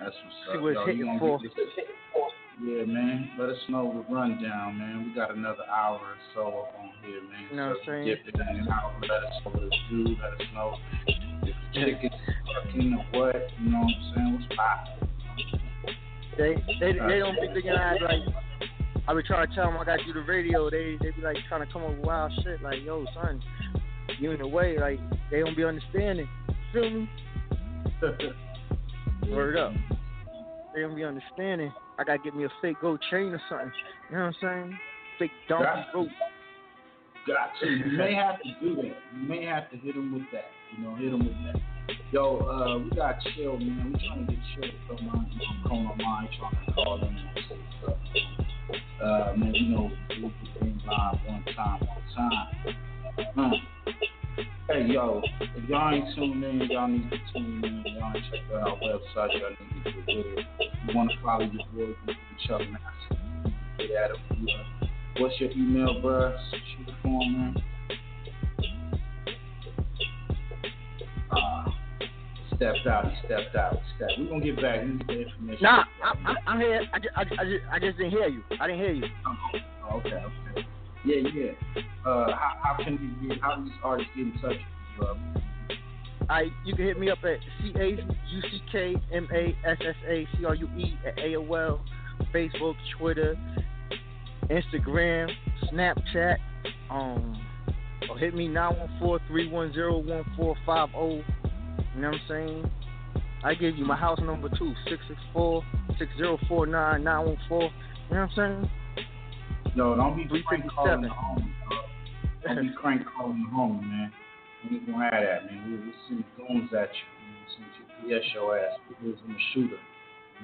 That's what's up. See what it's Yo, hitting for. Yeah, man. Let us know the rundown, man. We got another hour or so up on here, man. You know what I'm saying? Get the damn hour. Let us know what it's due. Let us know. If the chickens fucking or what, you know what I'm saying? What's poppin'? They they they don't be thinking I like I be trying to tell them I gotta do the radio. They they be like trying to come up with wild shit like, yo son, you in the way, like they don't be understanding. Feel me? Word up. They don't be understanding. I gotta get me a fake gold chain or something. You know what I'm saying? Fake donkey goat. Gotcha. You may have to do that. You may have to hit him with that. You know, hit him with that. Yo, uh, we got chill, man. We trying to get chill with my mind. I'm calling my mind, trying to call them and say stuff. Uh, man, you know, we do things live one time, one time. Mm. Hey, yo, if y'all ain't tuned in, y'all need to tune in. Y'all ain't check out our website. Y'all need to get with it. You want to follow your boy, with each other, man. Get at him. Yeah. What's your email, bruh? Shoot it for him, man. Uh, stepped out, he stepped out, he stepped out. We're going to get back. We need the information. Nah, I'm, I'm, I'm here. I just, I, just, I just didn't hear you. I didn't hear you. Oh, okay, okay. Yeah, yeah. Uh, how, how can we get, how do these artists get in touch with you, bro? I, you can hit me up at C A U C K M A S S A C R U E at A O L, Facebook, Twitter, Instagram, Snapchat, um, or hit me nine one four, three one zero, one four five zero. You know what I'm saying? I give you my house number too, six six four, six zero four nine, nine one four. You know what I'm saying? No, don't be crank calling the home, bro. Don't be crank calling the home, man. We ain't gonna have that, man. We will send goons at you. We will send G P S your ass. People is gonna shoot us.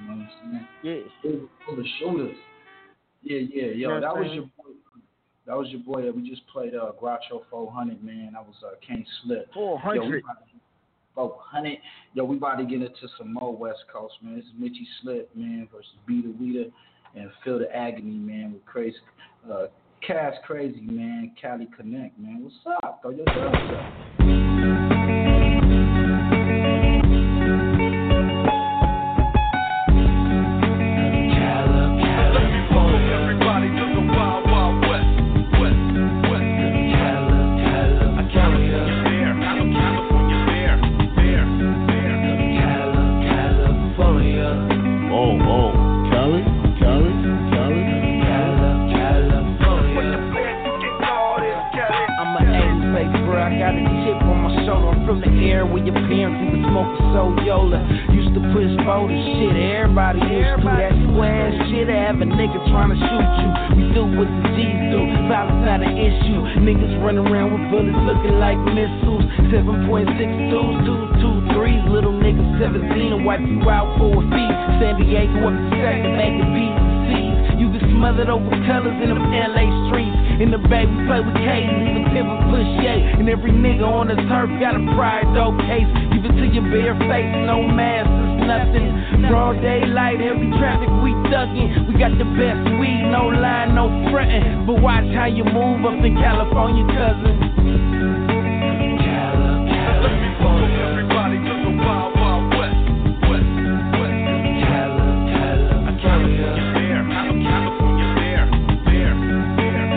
You know what I'm saying? Yeah. People is gonna shoot us. Yeah, yeah, yo, you know that was your boy. That was your boy. We just played uh, Groucho four hundred, man. That was uh, Can't Slip. four hundred. four hundred. Yo, we about to get into some more West Coast, man. This is Mitchie Slip, man, versus Beta Weeda and Feel the Agony, man, with Crazy, uh, Cass Crazy, man, Cali Connect, man. What's up? Throw your thumbs up. From the air where your parents even smoked so yola. Used to push boulders, shit, everybody used to. That square ass shit, I have a nigga trying to shoot you. We do what the G's do, violence not an issue. Niggas run around with bullets looking like missiles. seven point six two, two two threes, little nigga seventeen, wipe you out for a fee. San Diego up the second, make the beat and seize. You can smothered over colors in them L A streets. In the bay, we play with K's, even pivot push yay. And every nigga on the turf got a prior dope case. Give it to your bare face, no mask, it's nothing. Broad daylight, every traffic we thuggin'. We got the best weed, no line, no frontin'. But watch how you move up in California, cousin. California. Everybody to the wild, wild west. West, west. California. California. California. California, there, there, there.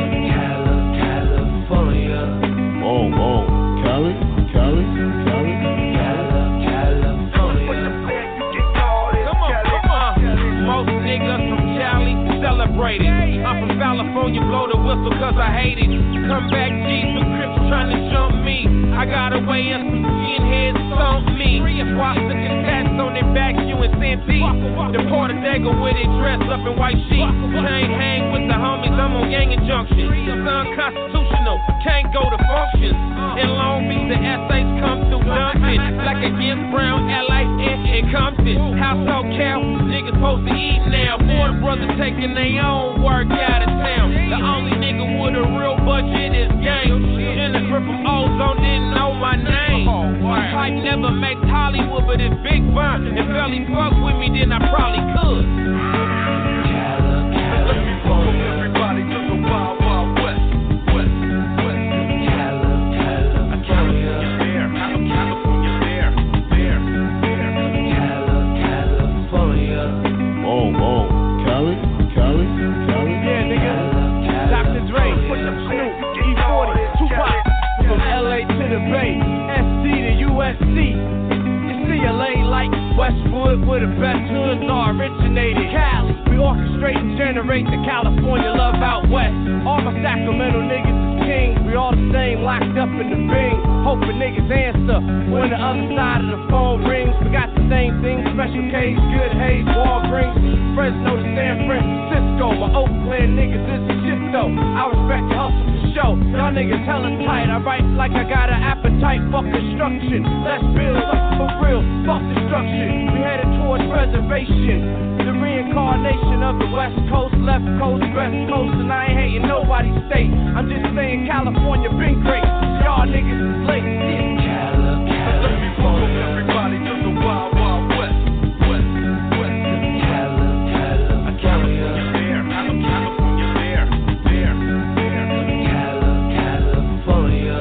rated. I'm from California, blow the whistle cause I hate it. Come back, G's, the Crips trying to jump me. I got away and some skinheads thumped me. Watch the cats on their back, you and Sam B. The Porter Dagger with it, dressed up in white sheets. Can't hang with the homies, I'm on Yang Injunction. It's unconstitutional, can't go to functions. In Long Beach, the essays come through dumping. Black against brown, allies in Compton. Household cow, niggas supposed to eat now. Four brothers taking their own work out of town. The only nigga with a real budget is Gang. In the grip of Ozone, didn't know my name. My type never makes Hollywood, but it's big fun. If Belly fucked with me, then I probably could. Everybody took a wild, wild west. West, west. California, California, California, there, there, there. California. Oh, oh, Cali, Cali, Cali. Yeah, nigga. Doctor Dre, put them shoes. E forty, Tupac, from L A to the Bay, S C to U S C. L A like Westwood, where the best hoods are originated. Cali, we orchestrate and generate the California love out west. All my Sacramento niggas is kings. We all the same, locked up in the ring. Hoping niggas answer when the other side of the phone rings. We got the same thing, special case, good haze, Walgreens, Fresno to San Francisco. My Oakland niggas is a shit though. I respect the hustle for sure. Y'all niggas hella tight. I write like I got an appetite for construction. Let's build up for real. Fuck destruction, we headed towards preservation. The reincarnation of the West Coast, Left Coast, West Coast. And I ain't hating nobody's state. I'm just saying California been great. Y'all niggas is late. It's Cali, Cali, Cali. Everybody to the wild, wild west. West, west. Cali, Cali, Cali. California, there, there, there. Cali, California.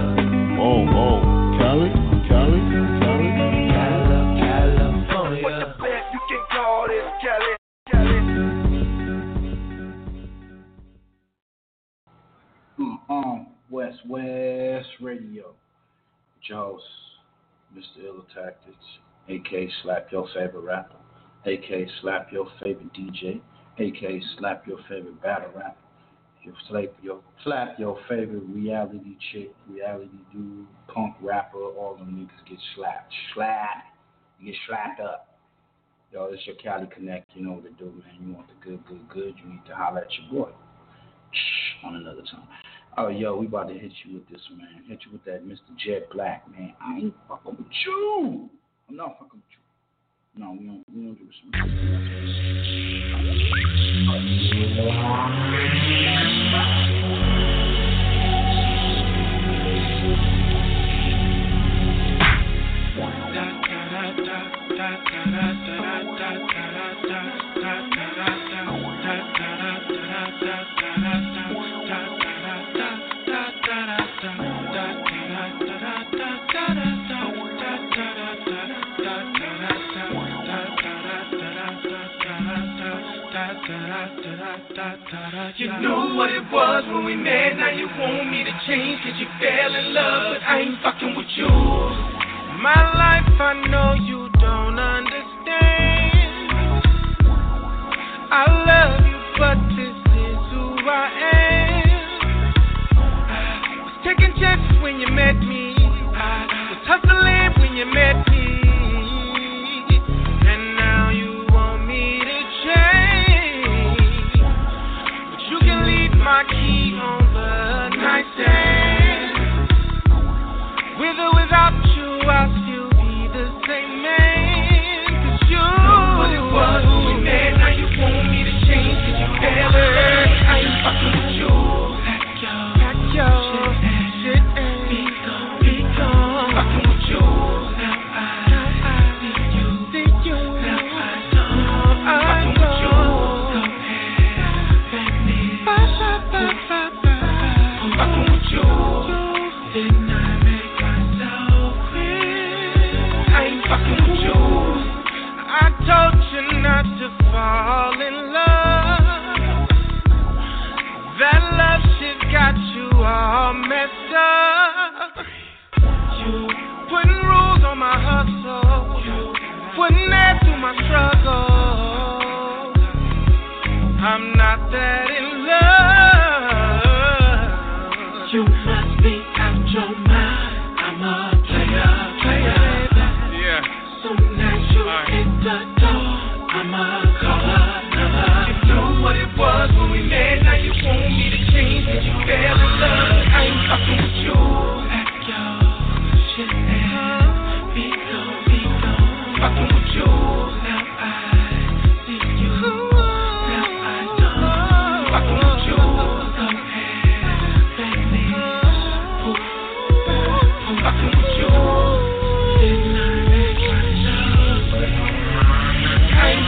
Oh, oh, Cali, Cali, Cali. On West West Radio, your host, Mister ILLTACTIKZ, aka Slap Your Favorite Rapper, aka Slap Your Favorite D J, aka Slap Your Favorite Battle Rapper, your slap your slap your favorite reality chick, reality dude, punk rapper. All them niggas get slapped, slapped, you get slapped up. Yo, it's your Cali Connect. You know what to do, man. You want the good, good, good. You need to holler at your boy. On another time. Oh, yo, we about to hit you with this, man. Hit you with that Mister Jet Black, man. I ain't fucking with you. I'm not fucking with you. No, we don't, we don't do this. You know what it was when we met, now you want me to change, cause you fell in love, but I ain't fucking with you. My life, I know you don't understand. I love you, but this is who I am. I was taking chances when you met me. I was hustling when you met me. My key on the nightstand. With or without you, I'll still be the same man. I'm not that in love. You must be out your mind. I'm a player, player. Yeah. Soon as you right. hit the door, I'm a caller, caller. You know what it was when we met. Now you want me to change and you fell in love. I ain't talking with you. Act your shit and be gone, be gone. Fucking with you. Now I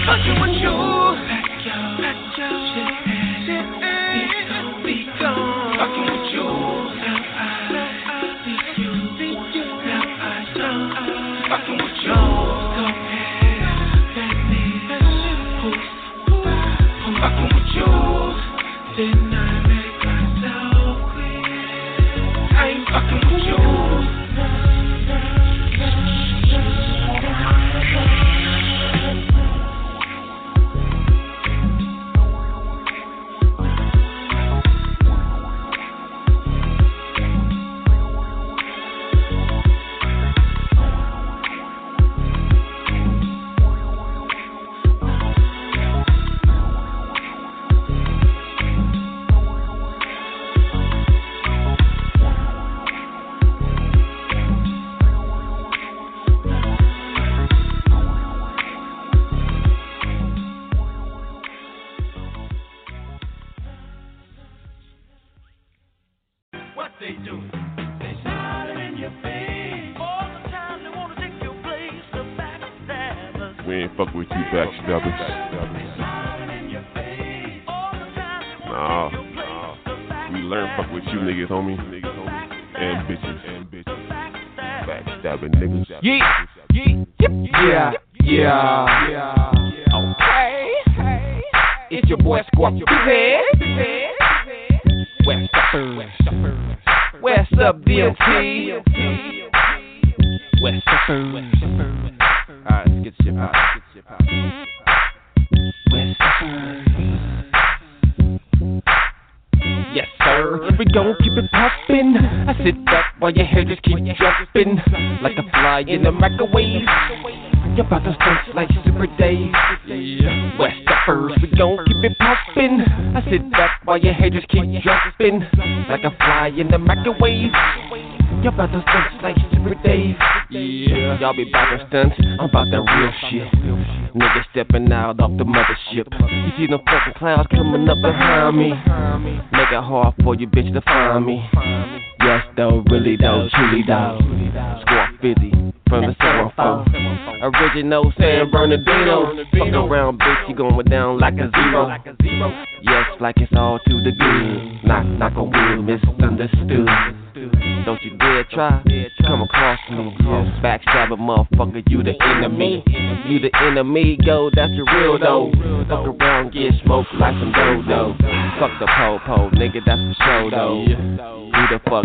fucking with you. Let go, let go. Shit, be gone, be gone. Fucking with you. Now I see you, see you. Now I don't. Fucking with you. Go ahead, let me push, push. Fucking with you. Then I make myself clear. I ain't fucking with you.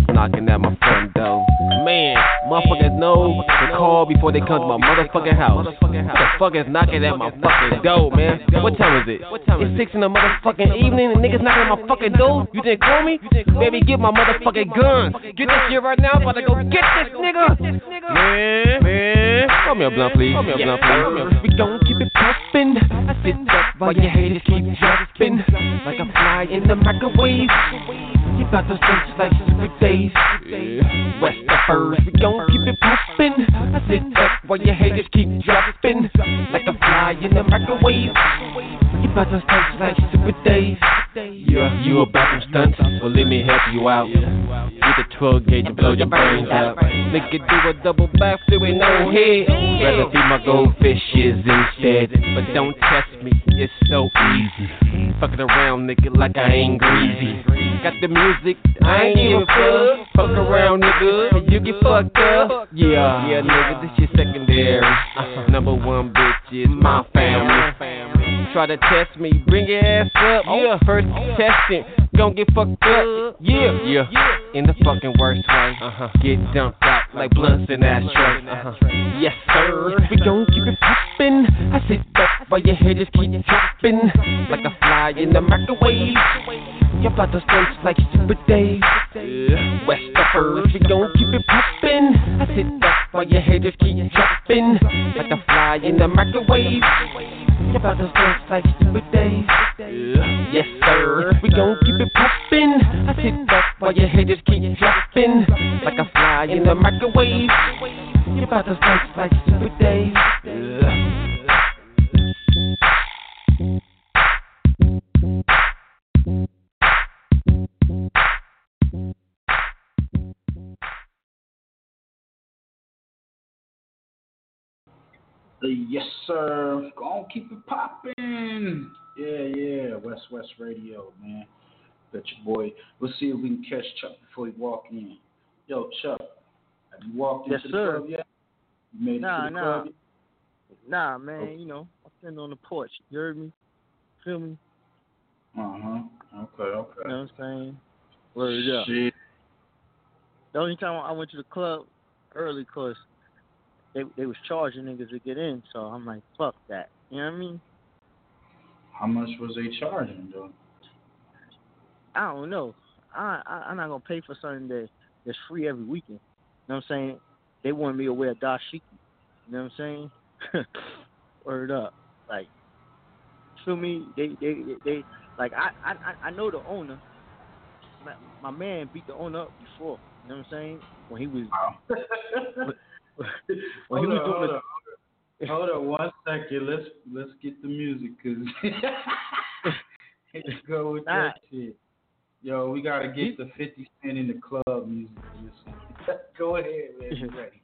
Knocking at my fucking door, man. What time is it? It's six in the motherfucking evening and niggas knocking at my fucking door. You didn't call me? Baby, get my motherfucking gun. Get this shit right now. I'm about to go get this nigga. Man, man. Call me a blunt, please. Call me a blunt, please. We gon' keep it poppin'. I sit up while your haters keep droppin'. Like a fly in the microwave. You bout to search like super days. West of first. We gon' keep it poppin'. I sit up while your haters keep droppin'. Like a fly in the microwave. You about to stunts like super days. Yeah, you about them stunts. Well, let me help you out. With a twelve gauge and blow your brains out. Nigga do a double backflip with no head. Rather feed my goldfishes instead. But don't test me, it's so easy. Fucking around, nigga, like I ain't greasy. Got the music, I ain't even fuck. Fuck around, nigga, and you get fucked up. Yeah, yeah, nigga, this shit secondary. Uh-huh. Number one bitch is my family. Try to test me, bring your ass up. Yeah, first contestant, gon' get fucked up. Yeah, yeah, in the fucking worst way. Get dumped out like blunts and ashtrays. Uh-huh. Yes, sir. If we don't keep it poppin', I sit back while your head just keep choppin'. Like a fly in the microwave. You're about to search like Super Dave. Westford, if we don't keep it poppin', I sit back while your head just keep choppin'. Like a fly in the microwave. You're about to search like Super Dave. Yes, sir. If we don't keep it poppin', I sit back while your head just keep droppin'. Like a fly in the microwave. You're about to search like Super Dave. Yes, sir. Gonna keep it poppin'. Yeah, yeah. West West Radio, man. Bet your boy. Let's see if we can catch Chuck before he walk in. Yo, Chuck, have you walked yes, into sir. the club yet? You made nah, it to the nah. club yet? Nah, man. Okay. You know, I'm sitting on the porch. You heard me? Feel me? Uh-huh. Okay, okay. You know what I'm saying? Word up. Shit. The only time I went to the club early, because They, they was charging niggas to get in, so I'm like, fuck that. You know what I mean? How much was they charging, though? I don't know. I, I, I'm not going to pay for something that, that's free every weekend. You know what I'm saying? They wanted me to wear a dashiki. You know what I'm saying? Word up. Like, feel me? They, they, they, they like, I, I, I know the owner. My, my man beat the owner up before. You know what I'm saying? When he was... Wow. Well, hold, on, hold, on. hold on one second. Let's let's get the music, cause let's go with nah. that shit. Yo, we gotta get the fifty Cent in the club music. Go ahead, man. You ready?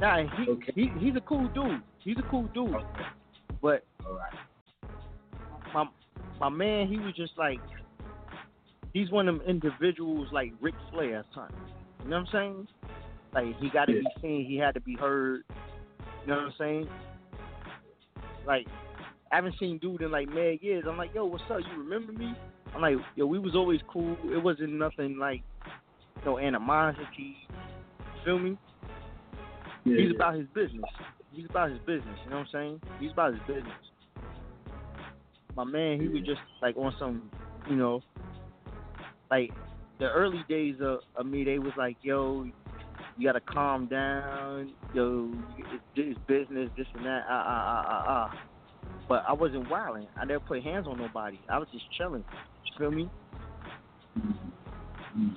Nah, he, okay. he he's a cool dude. He's a cool dude. Okay. But all right. my my man, he was just like, he's one of them individuals like Ric Flair or something. You know what I'm saying? Like, he got to yeah. be seen. He had to be heard. You know what I'm saying? Like, I haven't seen dude in, like, mad years. I'm like, yo, what's up? You remember me? I'm like, yo, we was always cool. It wasn't nothing, like, no animosity. You feel me? Yeah, He's yeah. about his business. He's about his business. You know what I'm saying? He's about his business. My man, he yeah. was just, like, on some, you know, like, the early days of, of me, they was like, yo, you gotta calm down, yo. It's business, this and that. Ah, ah, ah, ah, ah. But I wasn't wilding. I never put hands on nobody. I was just chilling. You feel me? Mm-hmm.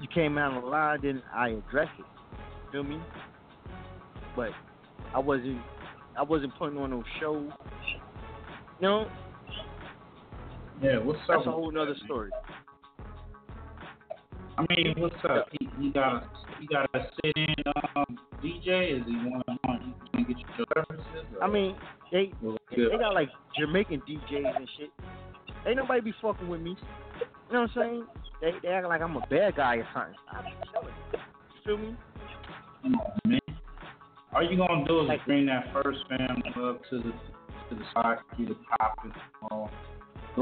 You came out of the line, then I addressed it. You feel me? But I wasn't. I wasn't putting on no show. You know? Yeah. What's up? That's a whole nother story. I mean, what's up? He, he got he got to sit in um, D J. Is he one on? You can get your services. Or? I mean, they they got like Jamaican D Js and shit. Ain't nobody be fucking with me. You know what I'm saying? They they act like I'm a bad guy or something. You feel me? Come on, man. All you gonna do is like, bring that first family up to the to the side, get the top and all.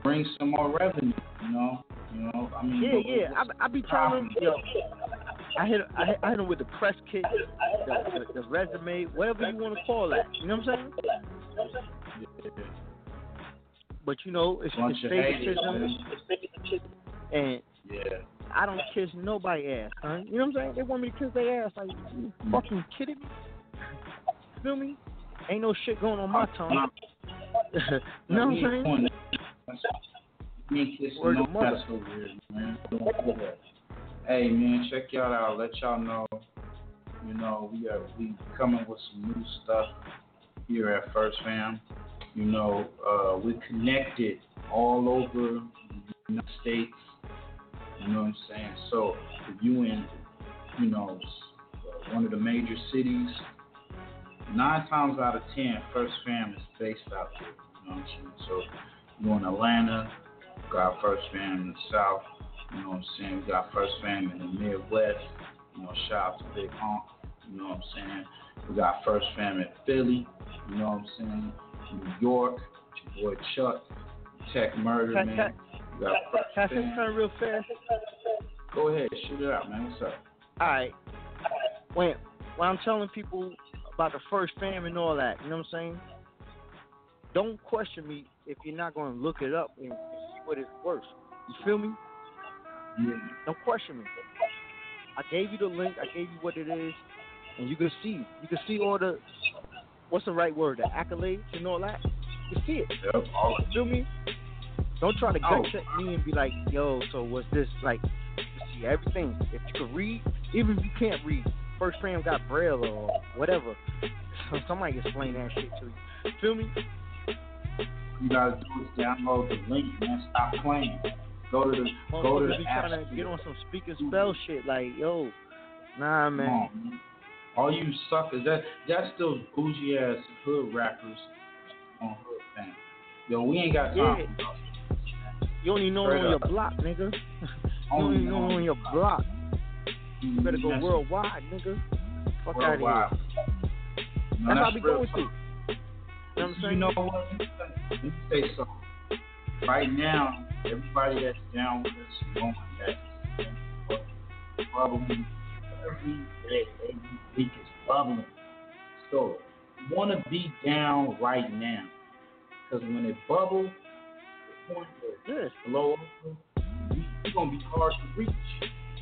Bring some more revenue, you know. You know, I mean, yeah, yeah. I, I be telling him, yo, I hit, I hit, I hit him with the press kit, the, the, the resume, whatever you want to call that. You know what I'm saying? Yeah. But you know, it's favoritism, and yeah, I don't kiss nobody ass, huh? You know what I'm saying? They want me to kiss their ass, like, you fucking kidding me? Feel me? Ain't no shit going on my tongue. You know what I'm saying? Or the mother. Hey man, check y'all out. Let y'all know, you know, we are we coming with some new stuff here at First Fam. You know, uh, we're connected all over the United States. You know what I'm saying? So if you in, you know, one of the major cities, nine times out of ten, First Fam is based out here. You know what I'm saying? So you in Atlanta, we got First Fam in the South, you know what I'm saying? We got First Fam in the Midwest, you know, shout out to Big Honk, you know what I'm saying? We got First Fam in Philly, you know what I'm saying? New York, your boy Chuck, Tech Murder, cut, man. We got First Fam. Turn real fast? Go ahead, shoot it out, man. What's up? All right. When when I'm telling people about the first fam and all that, you know what I'm saying? Don't question me if you're not going to look it up and see what it's worth. You feel me? Yeah. Don't question me. I gave you the link. I gave you what it is, and you can see. You can see all the, what's the right word? The accolades and all that. You can see it. Yep. You feel me? Don't try to gut check me and be like, yo, so what's this? Like, you see everything. If you can read, even if you can't read, First Fam got Braille or whatever. Somebody explain that shit to you. Feel me? You gotta do is download the link, man. Stop playing. Go to the oh, go to the app. Trying to get on some speak and spell shit, like yo, nah, man. On, man. All you suckers, that that's still bougie ass hood rappers on hood fam. Yo, we ain't got time. Yeah. You only know on your block, nigga. You only know on your block. You better go worldwide, nigga. Fuck worldwide. Out of here. No, that's how we going to. You know what I'm saying? You know what? Let me say something. Right now, everybody that's down with us, going that is bubbling. Every day, every week is bubbling. So, you want to be down right now. Because when it bubbles, the point where it blows over, you're going to be hard to reach.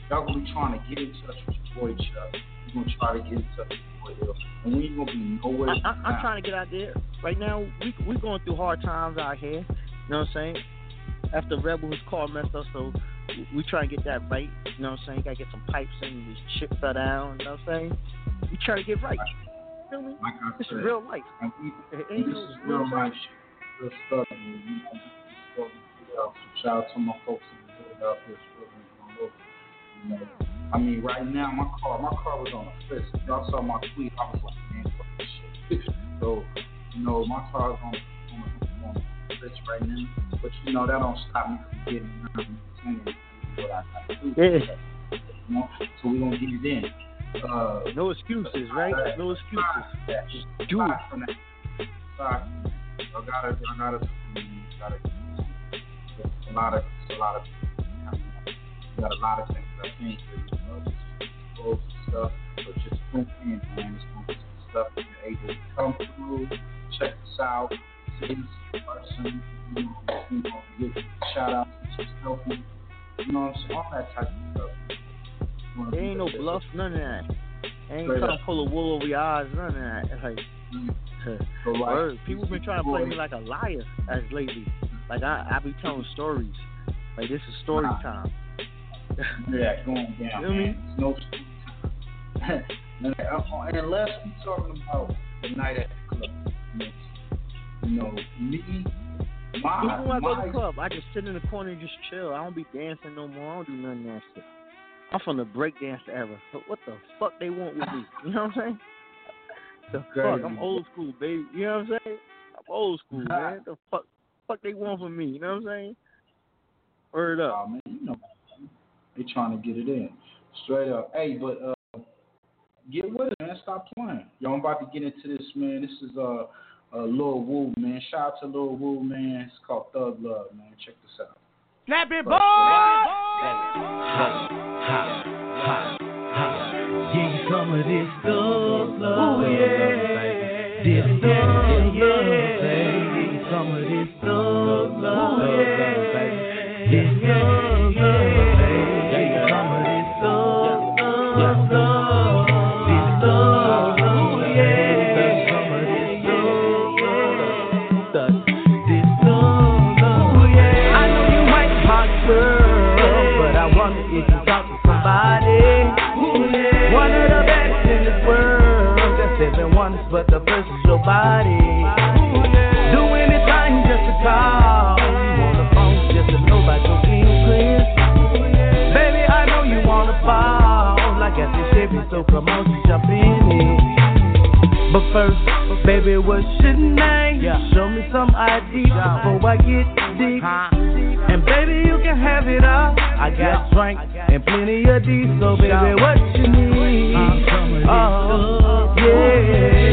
Y'all going to be trying to get in touch with your boy Chuck. You're going to try to get in touch with and we gonna be nowhere. I, I, I'm trying to get out there. Right now, we we going through hard times out here. You know what I'm saying? After Rebel's car messed up, so we try to get that right. You know what I'm saying? Gotta get some pipes in. This shit fell down. You know what I'm saying? We try to get right. You know what I mean? This is real life. And we, and this is real life. Real stuff. Shout out to my folks in the hood. You know, I mean, right now, my car, my car was on a fist. Y'all saw my tweet. I was like, man, fuck this shit. So, you know, my car is on, on, on a fist right now. But, you know, that don't stop me from getting around and what I got to do. Yeah. You know? So we're going to get it in. Uh, no excuses, right? That, no excuses. Just do it. Aside from that, aside from that, I got to, I got to, I got to, a lot of, a lot of, I mean, I got a lot of things. I think that, you know, just close stuff, but just print in, man. It's going to be some stuff that you're able to come through, check us out, see this person, you know, you know, give shout out to yourself, you know what I'm saying? All that type of stuff. You know, there ain't no bluff, none of that. There ain't trying to pull a wool over your eyes, none of that. It's like, mm-hmm. so like people been trying to play me like a liar as lately. Like, I, I be telling stories. Like, this is story nah. time. Yeah, going down, you man. It's no time. Unless we're talking about the night at the club. You know, me, my... Even when I go to the club, I just sit in the corner and just chill. I don't be dancing no more. I don't do nothing nasty. I'm from the breakdance era. So what the fuck they want with me? You know what I'm saying? The fuck, I'm old school, baby. You know what I'm saying? I'm old school, man. The fuck, fuck they want from me? You know what I'm saying? Word up. Oh, man, you know they trying to get it in. Straight up. Hey, but uh, get with it, man. Stop playing. Yo, I'm about to get into this, man. This is uh, uh, Lil Wu, man. Shout out to Lil Wu, man. It's called Thug Love, man. Check this out. Snap it, boy! Give me some of this Thug Love. Oh, yeah. This Thug Love, baby. Give me some of this Thug Love. Oh, yeah. This Thug Love. But the first is your body. Ooh, yeah. Do anything just to call. You want a phone just to know about your increase. Yeah. Baby, I know you want to fall. I got this baby, so come on, jump in it. But first, baby, what's your name? Yeah. Show me some I D before I get deep. Huh. And baby, you can have it all. I got drink I got and plenty of D. So baby, what you need? I'm oh, yeah. Love.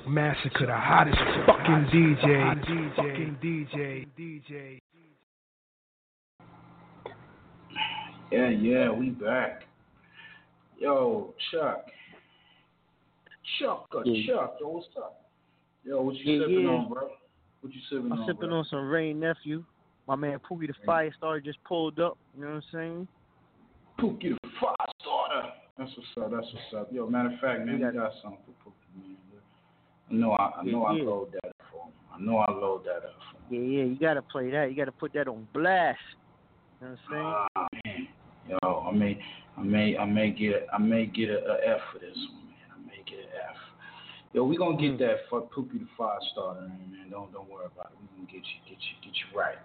Chuck Massacre, the hottest fucking D J. Fucking D J. D J. Yeah, yeah, we back. Yo, Chuck. Chuck, yeah. Chuck, yo, what's up? Yo, what you yeah, sipping yeah. on, bro? What you sipping I'm on? I'm sipping bro? on some Rain Nephew. My man Pookie the Fire Starter just pulled up. You know what I'm saying? Pookie the Fire Starter. That's what's up. That's what's up. Yo, matter of fact, man, we got, got something for Pookie, man. I know I, I know yeah, I load yeah. that up for him. I know I load that up for him. Yeah, yeah, you gotta play that. You gotta put that on blast. You know what I'm saying? Ah, man. Yo, I may, I may, I may get, I may get a, a F for this one, man. I may get an F. Yo, we gonna get that fuck Pookie the Five Starter, man. Don't don't worry about it. We gonna get you, get you, get you right.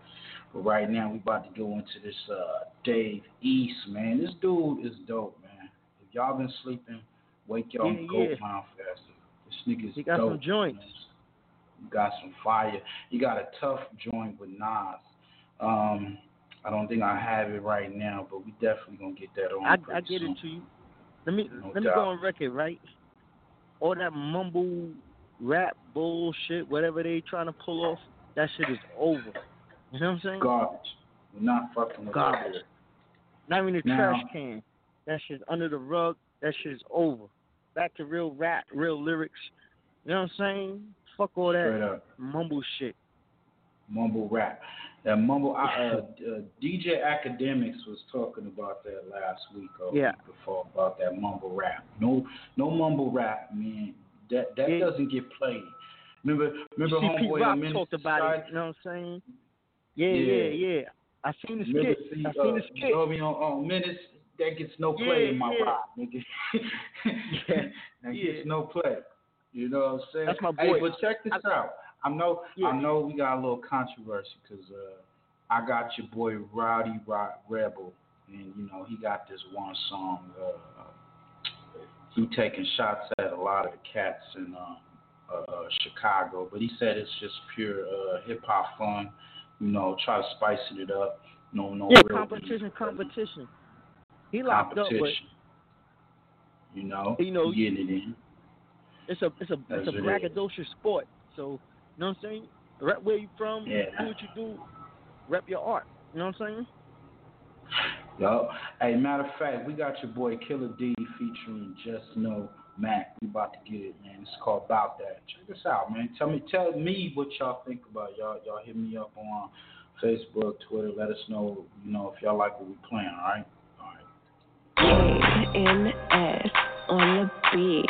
But right now we about to go into this uh, Dave East, man. This dude is dope, man. If y'all been sleeping, wake y'all yeah, and go yeah. find faster. This nigga's dope. He got dope, some joints. He got some fire. He got a tough joint with Nas. Um, I don't think I have it right now, but we definitely gonna get that on. I, I get soon. it to you. Let me no let doubt. me go on record, right? All that mumble rap bullshit, whatever they trying to pull off, that shit is over. You know what I'm saying? Garbage. We're not fucking with garbage. It. Not even a trash can. That shit's under the rug. That shit is over. Back to real rap, real lyrics. You know what I'm saying? Fuck all that mumble shit. Mumble rap. That mumble. I, uh, uh, D J Academics was talking about that last week or yeah. week before about that mumble rap. No, no mumble rap, man. That that yeah. doesn't get played. Remember, remember, homeboy. Pete Rock talked about it. You know what I'm saying? Yeah, yeah, yeah. yeah. I seen the skit. I seen uh, the skit. You know, you know, on minutes that gets no play yeah, in my yeah. rock, nigga. yeah. That yeah. gets no play. You know what I'm saying? That's my boy. Hey, but check this I, out. I know, yeah. I know, we got a little controversy because uh, I got your boy Rowdy Rock Rebel, and you know he got this one song. Uh, he taking shots at a lot of the cats in uh, uh, Chicago, but he said it's just pure uh, hip hop fun. You know, try to spice it up. No, no yeah, real competition, beef, competition. He locked competition. up, but you know, you know, getting it in. It's a, it's a, That's it's a braggadocious it sport, so. You know what I'm saying? Rep where you from, yeah. do what you do, rep your art. You know what I'm saying? Yo, hey, matter of fact, we got your boy Killer D featuring Just Know Mac. We about to get it, man. It's called About That. Check this out, man. Tell me, tell me what y'all think about it. y'all. Y'all hit me up on Facebook, Twitter. Let us know, you know, if y'all like what we playing. All right, all right. N S on the beat.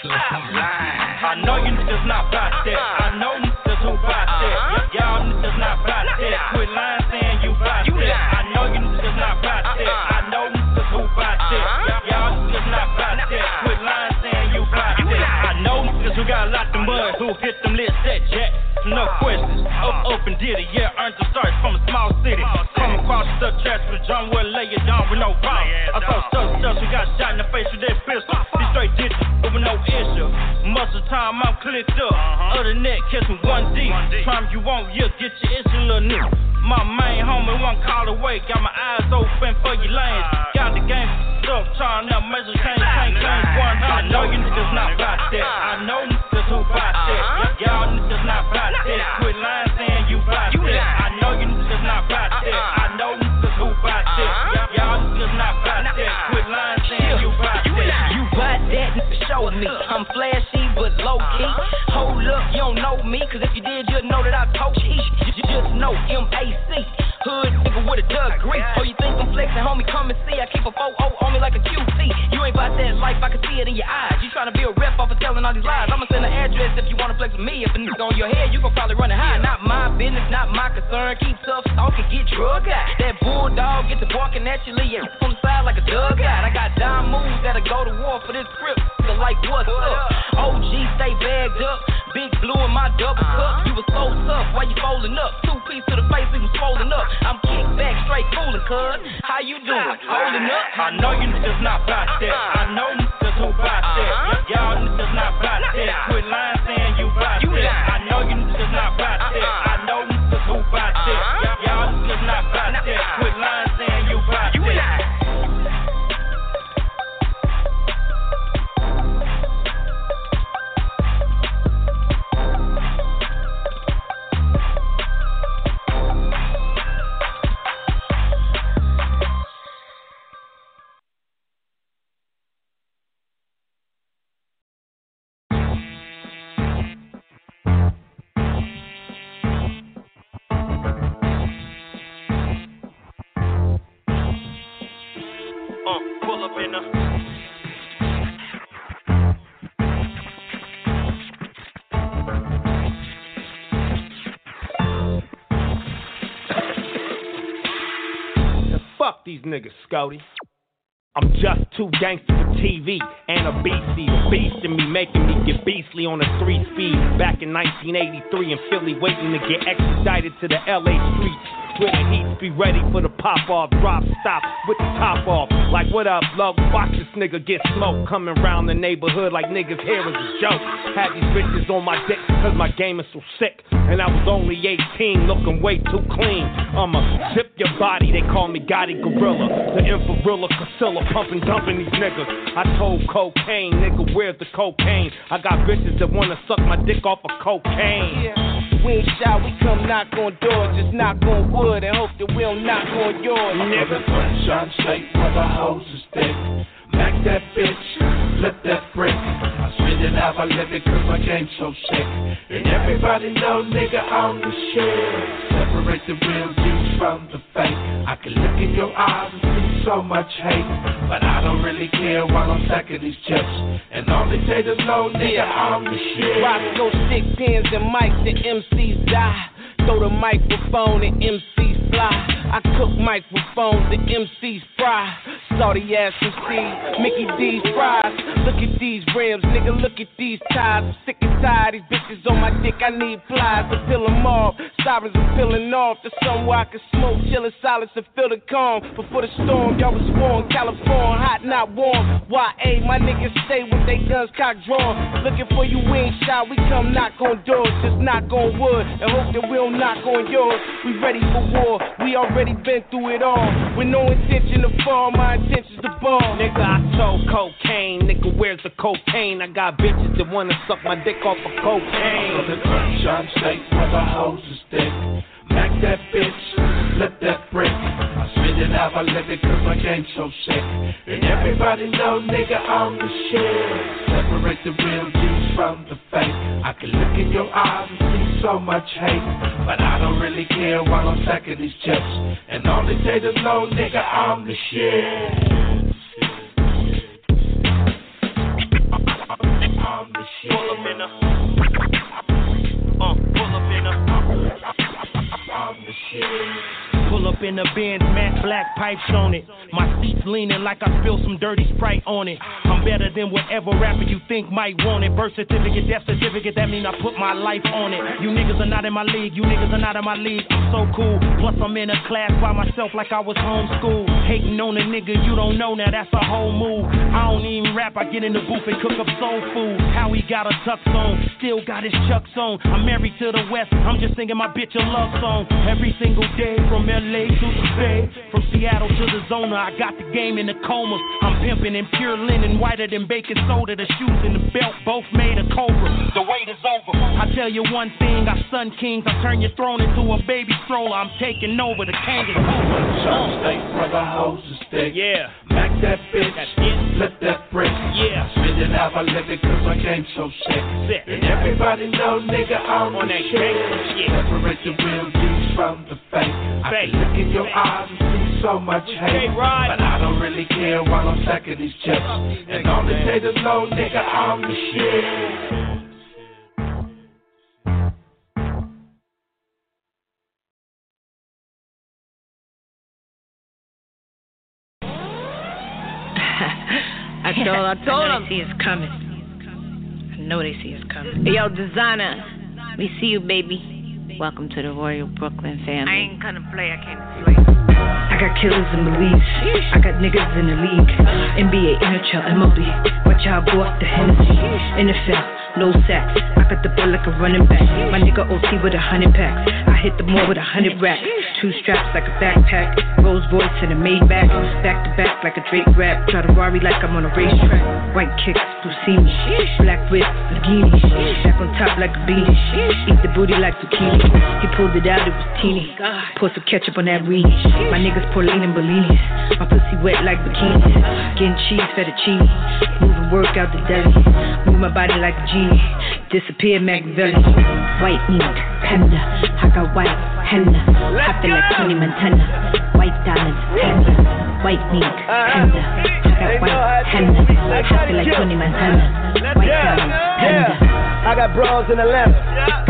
I know you niggas not about that. I know niggas who about that. Y'all niggas not about that. Quit lying saying you about that. I know you niggas not about that. I know niggas who about that. Y'all niggas not about that. Quit lying saying you about that. I know niggas who got a lot of money who hit them lit set jack. No questions. Open did it. Yeah, earned the start from a small city. Come across the trash with John Wayne, lay it down with no problem. I saw stuff stuff who got shot in the face with their pistol. These straight did it. With no issue, muscle time, I'm clicked up. Uh-huh. Other neck, catch me one deep. Time you want, yeah, get your issue, little nigga. My main homie, one call away. Got my eyes open for your lanes. Uh-huh. Got the game stuff, trying to measure change, change, change. One, I know you niggas not about that. I know niggas who about that. Y'all niggas not about that. Quit lying saying you about that. I know you niggas not about that. I know niggas who about that. Y'all niggas not about that. Quit lying saying you about that. You about that. Show me, I'm flashy but low key. Uh-huh. Hold up, you don't know me, cause if you did, you'd know that I told you. You just know M A C, hood nigga with a degree. Oh, you think I'm flexing, homie? Come and see, I keep a four oh on me like a Q C. You ain't about that life, I can see it in your eyes. You tryna be a rep off of telling all these lies. I'ma send an address if you wanna flex with me. If a nigga on your head, you gon' probably run it high. Not my business, not my concern. Keep tough, talk and get drug out. That bulldog get to barking at you, leave on the side like a dugout. I got dime moves that'll go to war for this grip. Like what's up? O G stay bagged up. Big blue in my double cup. You was so tough. Why you folding up? Two piece to the face. He was folding up. I'm kick back straight fooling, cuz. How you doing? Holding up. I know you niggas not about that. I know niggas who about that. Y'all niggas not about that. Quit lying saying you about that. I know you niggas not about that. I know niggas who about that. Y'all niggas not about that. Quit lying saying you about that. up in a... Fuck these niggas, Scotty. I'm just too gangster for T V and a beastie. The beast in me making me get beastly on a three-speed. Back in nineteen eighty-three in Philly, waiting to get extradited to the L A streets. Where the heats be ready for the pop-off, drop, stop with the top off. Like, what up, love? Watch this nigga get smoked. Coming round the neighborhood like niggas here is a joke. Had these bitches on my dick because my game is so sick. And I was only eighteen, looking way too clean. I'ma zip your body, they call me Gotti Gorilla. The Infarilla Casilla, pumping, dumping these niggas. I told cocaine, nigga, where's the cocaine? I got bitches that wanna suck my dick off of cocaine. Yeah. We ain't shy, we come knock on doors, just knock on wood and hope that we'll knock on yours. Nigga, sunshine shake, where the hoes is thick. Mac that bitch, flip that brick. I spend it out, I live it, cause my game's so sick. And everybody know, nigga, I'm the shit. Separate the real dudes from the fake. I can look in your eyes and see so much hate, but I don't really care while I'm stacking these chips. And all they say is no, nigga, I'm the shit. Roscoe, stick pins and mics, the M Cs die. Throw the microphone and M Cs fly. I cook microphones, the M Cs fry. Salty ass M Cs, Mickey D's fries. Look at these rims, nigga, look at these ties. I'm sick and tired, these bitches on my dick, I need plies to peel them off. Sirens are peeling off, there's somewhere I can smoke, chill in silence and feel the calm. Before the storm, y'all was warm, California, hot not warm. Y A, my niggas stay with they guns cock drawn. Looking for you, we ain't shy, we come knock on doors. Just knock on wood and hope that we don't knock on yours. We ready for war, we already been through it all. With no intention to fall, my intention's to bomb. Nigga, I sold cocaine, nigga, where's the cocaine? I got bitches that wanna suck my dick off of cocaine. I'm from the sunshine state where the hoes is thick. Mac that bitch, flip that brick. I spend it out, I live it cause my game's so sick. And everybody know, nigga, I'm the shit. Separate the real dudes from the fake. I can look in your eyes and see so much hate, but I don't really care while I'm stacking these chips. And all they say is no, nigga, I'm the shit. I'm the shit. Pull up in a, uh, pull up in a, I'm the shit. Pull up in the Benz, matte black pipes on it. My seat's leaning like I spilled some dirty Sprite on it. I'm better than whatever rapper you think might want it. Birth certificate, death certificate, that mean I put my life on it. You niggas are not in my league, you niggas are not in my league. I'm so cool, plus I'm in a class by myself like I was homeschooled. Hating on a nigga you don't know, now that's a whole move. I don't even rap, I get in the booth and cook up soul food. How he got a tux on, still got his chucks on. I'm married to the West, I'm just singing my bitch a love song. Every single day from L A to the Bay, from Seattle to the Zona, I got the game in the comas. I'm pimping in pure linen, whiter than baking soda. The shoes and the belt both made a cobra. The wait is over. I tell you one thing, I sun kings. I turn your throne into a baby stroller. I'm taking over the king is over. State where the hoes is thick. Yeah. Mac that bitch. That's it. Flip that brick. Yeah. Spend it out, I live it cause my game's so sick. sick. And everybody know, nigga, I'm on that shit. Yeah. Separate the real dudes from the fake. I can look in your eyes and see so much hate, but I don't really care while I'm stacking these chips. And all they say is no, nigga, I'm the shit. I told, I told I know them. They see us coming. I know they see us coming. Yo, designer, we see you, baby. Welcome to the Royal Brooklyn family. I ain't gonna play, I can't play. I got killers in the league. I got niggas in the league. N B A, N H L, M L B. Watch how I bought the Hennessy. N F L, no sacks. I got the ball like a running back. My nigga O T with a hundred packs. I hit the mall with a hundred racks. Two straps like a backpack. Rolls Royce and a Maybach. Back to back like a Drake rap. Try to Rari like I'm on a racetrack. White kicks, Buscini. Black whip, Lamborghini. Back on top like a beanie. Eat the booty like zucchini. He pulled it out, it was teeny. Pour some ketchup on that weenie. My niggas Pauline and Bellinis. My pussy wet like bikinis. Getting cheese, fettuccine. Moving work out the deli. Move my body like a genie. Disappear Machiavelli. White meat. Panda. I got white henna. I feel like Tony Montana. White diamonds, panda. White mink, panda. I got white henna. I feel like Tony Montana. White diamonds, panda. I got bras in the left.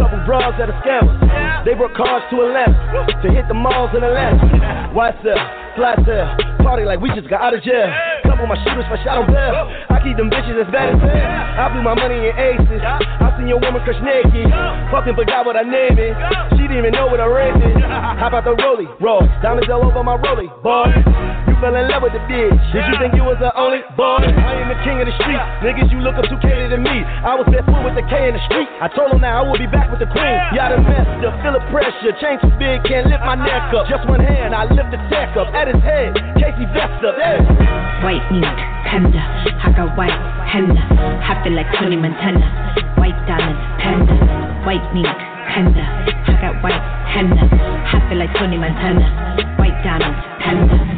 Couple bras that are scammers. They work cars to a left to hit the malls in the left. Why sell? Fly sell. Party like we just got out of jail. Couple my shooters for shadow bell. I keep them bitches as bad as hell. I blew my money in aces. I seen your woman crush naked. Fucking forgot what I named it. She didn't even know what I raised it. Hop out the rollie, roll. Diamonds all over my rollie, boy. You fell in love with the bitch. Did you think you was the only boy? I am the king of the street. Niggas, you look up too catered to me. I was that fool with the K in the street. I told them now I will be back with the queen. Y'all done messed up, feel the pressure. Chain too big, can't lift my neck up. Just one hand, I lift the tech up. At his head, Casey vest up. Hey. White mink, panda. I got white henna. I feel like Tony Montana. White diamonds, panda. White mink, panda. I got white henna. I feel like Tony Montana. White diamonds, panda.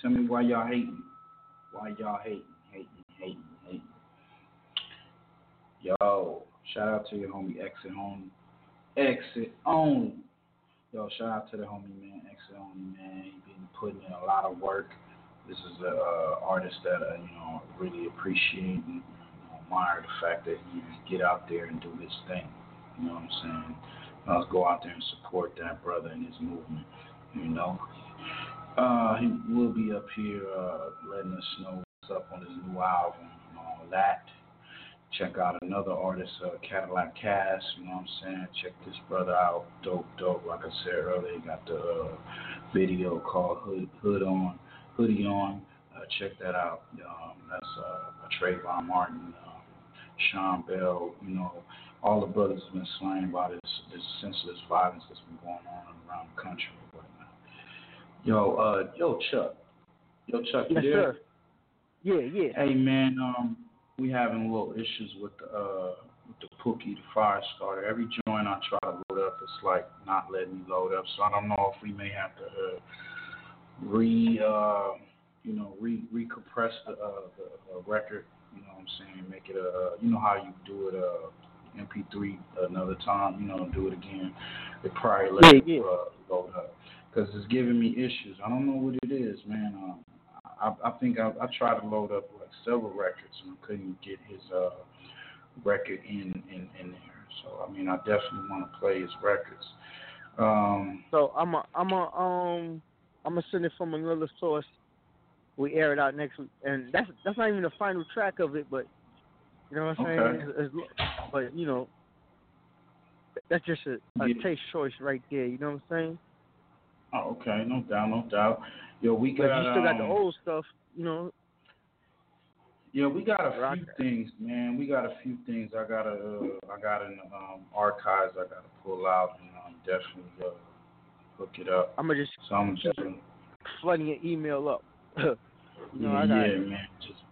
Tell me why y'all hating. Why y'all hating, hating, hating, hating. Yo, shout out to your homie Exit Only. Exit Only. Yo, shout out to the homie, man. Exit Only, man. He been putting in a lot of work. This is an uh, artist that I, you know, really appreciate and admire the fact that he get out there and do his thing. You know what I'm saying? Let's go out there and support that brother and his movement. You know, uh, he will be up here uh, letting us know what's up on his new album and all that. Check out another artist, uh, Cadillac Cass, you know what I'm saying? Check this brother out. Dope, dope. Like I said earlier, he got the uh, video called Hood, Hood On, Hoodie On. Uh, check that out. Um, that's uh, Trayvon Martin, um, Sean Bell, you know, all the brothers have been slain by this, this senseless violence that's been going on around the country right now. Yo, uh, yo, Chuck. Yo, Chuck, you yes, there? Sir. Yeah, yeah. Hey, man, um, we having little issues with the, uh, with the Pookie, the fire starter. Every joint I try to load up, it's like not letting me load up. So I don't know if we may have to uh, re, uh, you know, re recompress the, uh, the uh, record. You know what I'm saying? Make it a, uh, you know how you do it, uh, M P three another time. You know, do it again. It probably let yeah, you uh, load up because it's giving me issues. I don't know what it is, man. Um, I, I think I, I tried to load up like several records and I couldn't get his uh, record in, in, in there. So I mean, I definitely want to play his records. Um, so I'm a, I'm a, um I'm gonna send it from another source. We air it out next week, and that's that's not even the final track of it, but you know what I'm okay. saying? It's, it's, but you know, that's just a, a yeah. taste choice right there. You know what I'm saying? Oh, okay, no doubt, no doubt. Yo, we got. But you still got um, the old stuff, you know. Yeah, we got a Rock few that. things, man. We got a few things. I got a, uh, I got an um, archives. I got to pull out and um, definitely uh, hook it up. I'm gonna just, so I'm just gonna, flooding your email up. you know, I got yeah, it. man. Just,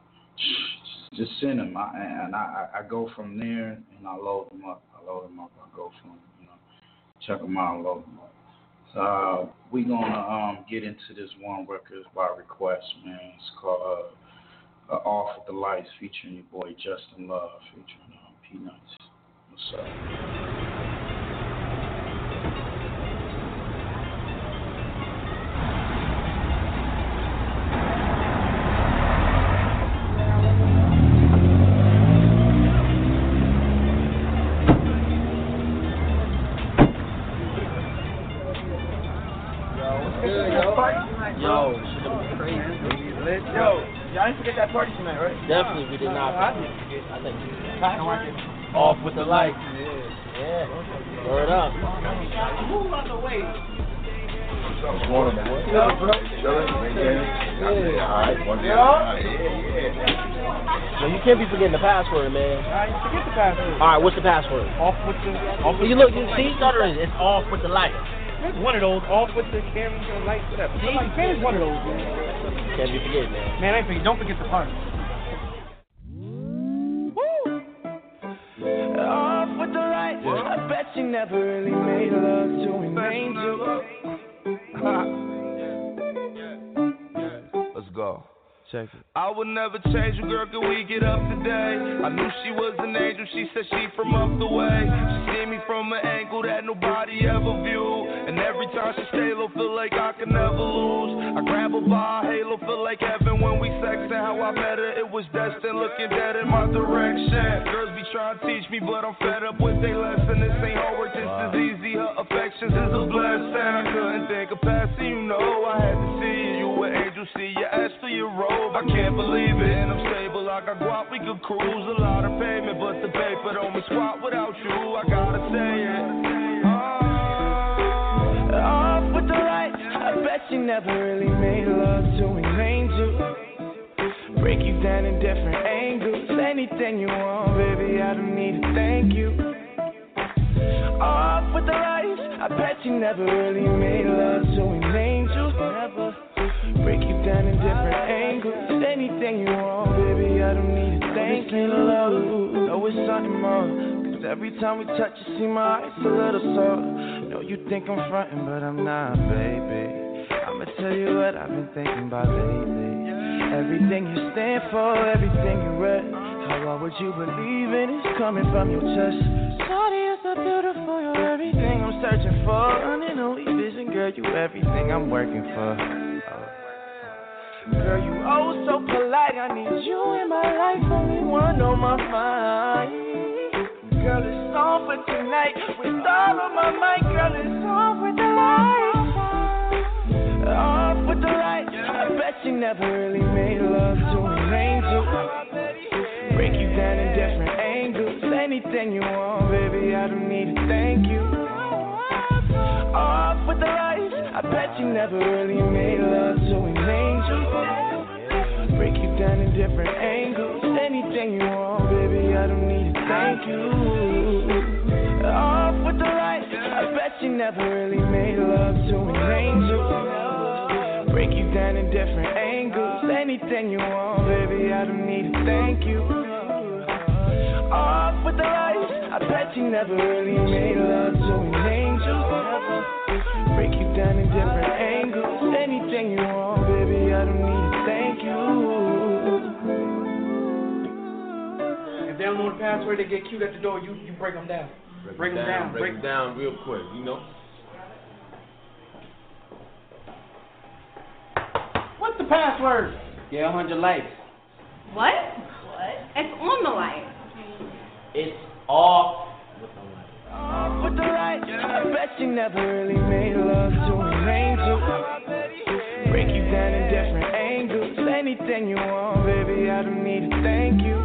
just send them, I, and I, I go from there and I load them up. I load them up. I go from, you know, check them out, and load them up. Uh, we're going to um, get into this one record by request, man. It's called uh, uh, Off With The Lights, featuring your boy Justin Love, featuring um, Peanuts. What's up? Definitely, we did not. I think Off With The Lights. Yeah. Yeah. Word up. Move on the way. What's going on, boy? Yo, bro. Yeah. You can't be forgetting the password, man. All right, forget the password. All right, what's the password? Off with the. Off with you look, you see, stuttering. It's Off With The Lights. There's one of those. Off with the cameras and lights, whatever. Like, there's one of those, man. Can't be forgetting, man. Man, I ain't forget. Don't forget the party. Off with the lights. Yeah. I bet you never really made love to an angel. Let's go. Check it. I would never change you, girl. Can we get up today? I knew she was an angel. She said she from up the way. She seen me from an angle that nobody ever viewed. And every time she stay low, feel like I can never lose. I grab her by a halo, feel like heaven when we sex. And how I met her, it was destined, looking dead in my direction. Girls be trying to teach me, but I'm fed up with they lesson. This ain't homework, this is easy. Her affections is a blessing. I couldn't think of passing, you know I had to see you. You an angel, see your ass for your robe. I can't believe it, and I'm stable like I guap. We could cruise, a lot of payment, but the paper don't be squat without you. I gotta say it. Off with the lights. I bet you never really made love to an angel. Break you down in different angles. Anything you want, baby, I don't need to thank you. Off with the lights. I bet you never really made love to an angel. Never. Break you down in different angles. Anything you want, baby, I don't need to thank you. Love, oh, it's something more. Every time we touch, you see my eyes a little sore. Know you think I'm frontin', but I'm not, baby. I'ma tell you what I've been thinking about lately. Everything you stand for, everything you read. How long would you believe in it's coming from your chest? Shawty, you're so beautiful, you're everything I'm searching for. Running a vision, girl, you everything I'm working for. Girl, you oh so polite. I need you in my life, only one on my mind. Girl, it's on for tonight. With all on my mind, girl, it's on with the light. Off with the light. I bet you never really made love to an angel. Break you down in different angles. Anything you want, baby, I don't need to thank you. Off with the lights. I bet you never really made love to an angel. Break you down in different angles. Anything you want, baby, I don't need to thank you. Off with the lights. I bet you never really made love to an angel. Break you down in different angles. Anything you want, baby, I don't need to thank you. Off with the lights. I bet you never really made love to an angel. Break you down in different angles. Anything you want, baby, I don't need to thank you. If they don't know the password, they get cute at the door. You, you break them down. Break, break them down. down. Break, break them down real quick, you know. What's the password? Yeah, one hundred likes. What? What? It's on the light. It's off with the light. Off with the light. I bet you never really made love to an angel. Break you down in different angles. Anything you want, baby, I don't need to thank you.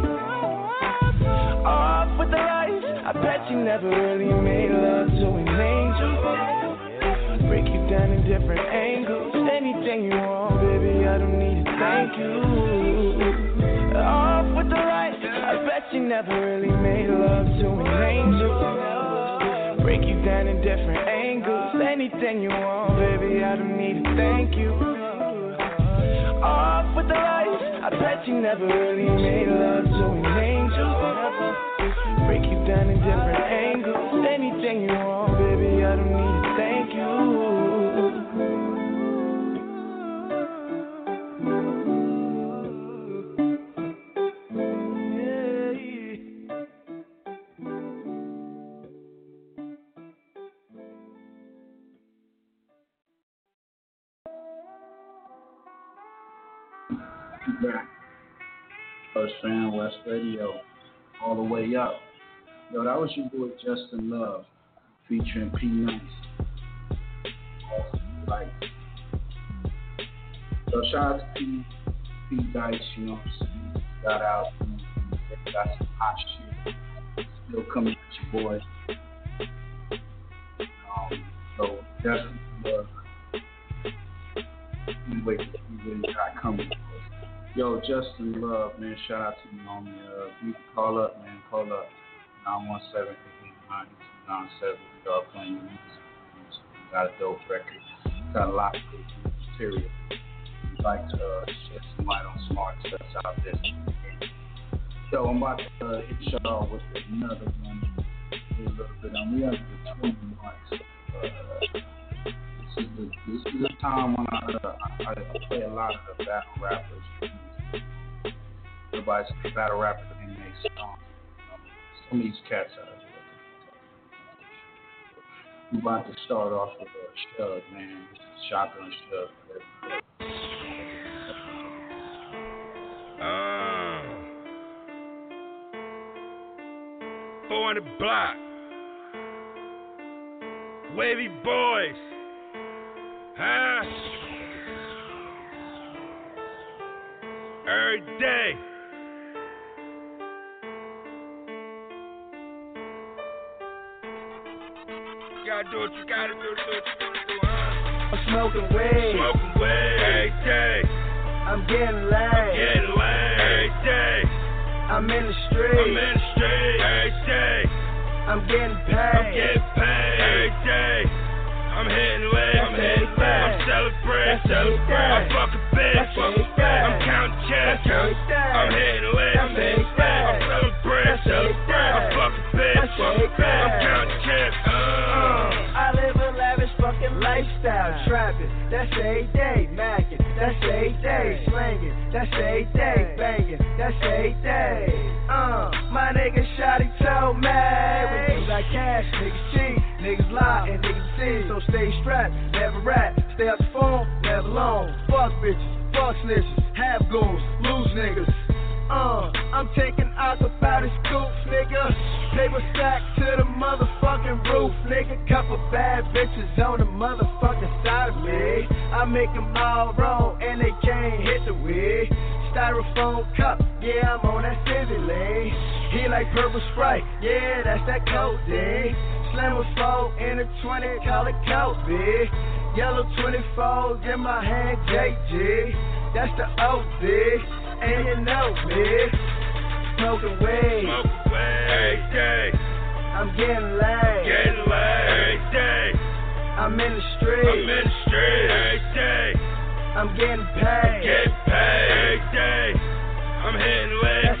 Off with the light. I bet you never really made love to an angel. Break you down in different angles. Anything you want, baby, I don't need to thank you. Off with the light. I bet you never really made love to an angel. Break you down in different angles. Anything you want, baby, I don't need to thank you. Off with the lights. I bet you never really made love to an angel. Break you down in different angles. Anything you want, baby, I don't need to thank you. First Fam West Radio, all the way up. Yo, that was your boy Justin Love, featuring P Nice. So shout out to P P Dice, you know what I'm saying? Shout out, they got some hot shit still coming at your boy. Um, so Justin Love, we wait for you really got coming. Yo, Justin Love, man, shout out to you on the, uh, you can call up, man, call up, nine one seven, eight eight nine, two nine seven, we are playing music, we got a dope record, we got a lot of good material, we'd like to uh, shed some light on smart stuff out there. So I'm about to uh, hit y'all with another one, a little bit, and we have the twenty mics, uh, This is, the, this is the time when I, uh, I, I play a lot of the battle rappers. Everybody's a battle rapper that they make songs. Some of these cats out here. I'm about to start off with a shove, man. This is Shotgun Shove. Uh, four hundred block. Wavy boys. Huh? Every day. You gotta do what you gotta do, do what you gotta do, huh? I'm smoking weed. Smoking weed. Every day. I'm getting laid. I'm getting laid. Every day. I'm in the street. I'm in the street. Every day. I'm getting paid. I'm getting paid. Every day. I'm hitting legs, I'm hitting legs, I'm celebrating, I'm celebrating, I'm fucking bitch, I'm counting checks, I'm hitting legs, I'm hitting legs, I'm celebrating, I'm celebrating, I'm fucking bitch, I'm counting checks, uh. I live a lavish fucking lifestyle, trapping, that's every day, macking, that's every day, slanging, that's every day, banging, that's every day, uh. My nigga Shotty told me, when you like cash, niggas cheat. Niggas lie and niggas deceive, so stay strapped, never rap, stay up the phone, never long. Fuck bitches, fuck fuck snitches, have goons, lose niggas. Uh, I'm taking out the body scoops, nigga. Paper stack to the motherfucking roof, nigga. Couple bad bitches on the motherfucking side of me. I make them all wrong and they can't hit the weed. Styrofoam cup, yeah, I'm on that scissor lane. He like purple Sprite, yeah, that's that codeine. Slam a four in a twenty, call it coat, bitch. Yellow twenty-fours in my hand, J G. That's the O D, and you know, bitch. Smoke away, smoke away, day. I'm getting laid, getting laid, day. I'm in the street, I'm in the street, day. I'm getting paid. I'm getting paid. Day. I'm hitting legs. I'm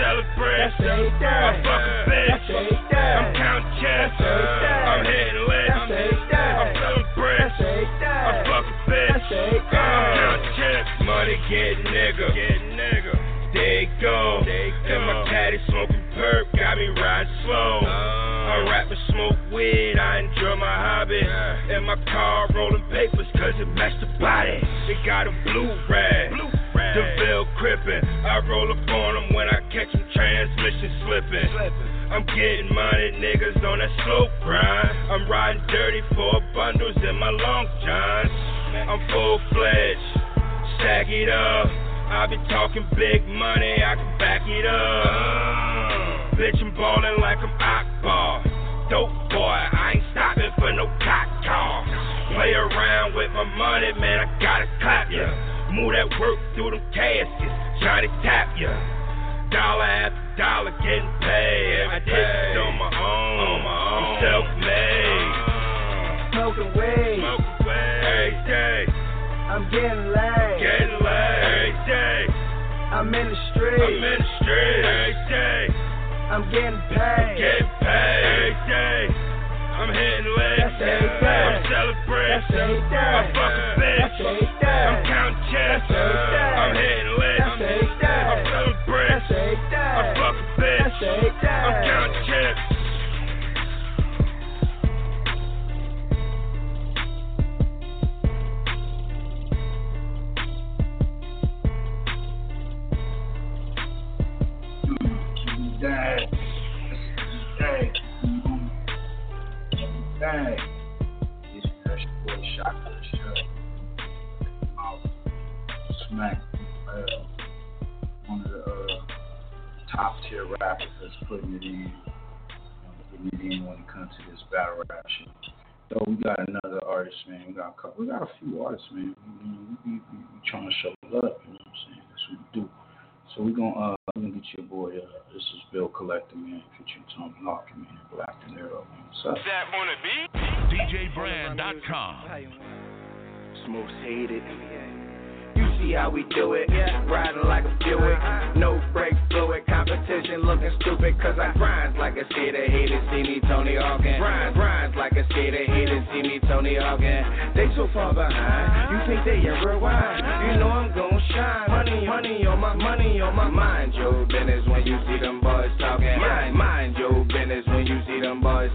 celebrating. I'm fucking bitch. I'm counting checks. I'm hitting legs. I'm celebrating. I'm fucking bitch. I'm counting checks. Money get nigga. Get nigga. There you go. And my caddy smoking perp got me riding slow. I rap and smoke weed. I enjoy my hobby. In my car rolling papers. Cause it matched the body. They got a blue rag, blue rag. DeVille Crippin'. I roll up on them when I catch them transmission slippin'. Slippin'. I'm getting money, niggas on that slow grind. I'm riding dirty for bundles in my long johns. I'm full fledged, stack it up. I be talking big money, I can back it up. Bitch, I'm ballin' like I'm Akbar. Dope boy, I ain't stoppin' for no cock call. Play around with my money, man, I gotta clap ya. Move that work through them caskets, try to tap ya. Dollar after dollar getting paid. I did it on my own, on my own. I'm self-made. Smoke away, smoke away, day. I'm getting laid, getting laid, day. I'm in the street, I'm in the street, day. I'm getting paid, I'm getting paid, day. I'm hitting legs, I'm celebrating, I'm fucking bitch, I'm counting checks, I'm hitting legs, I'm celebrating, I'm fucking bitch, I'm counting checks. Dang. This is fresh boy shotgun shut. Mouth smack. One of the uh, top tier rappers that's putting it in, putting it in when it comes to this battle rap shit. So we got another artist, man. We got a couple. We got a few artists, man. We, we, we, we trying to show love. You know what I'm saying? That's what we do. So we gonna uh, we gonna get your boy. Uh, this is Bill Collector, man. Featuring Tom Lock, man. Black and Arrow, man. What's up? That wanna be D J Brand dot com. Smokes hated. You see how we do it? Riding like a Buick, no brake fluid. Competition looking stupid, cause I grind like a skater. Hated, see me Tony Hawkin. Grind, grind like a skater. Hated, see me Tony Hawkin. They so far behind. You think they in rewind? You know I'm gon' shine. Money, money on my money on my mind. Yo, business when you see them boys talking. Mind, mind, yo, business when you see them boys.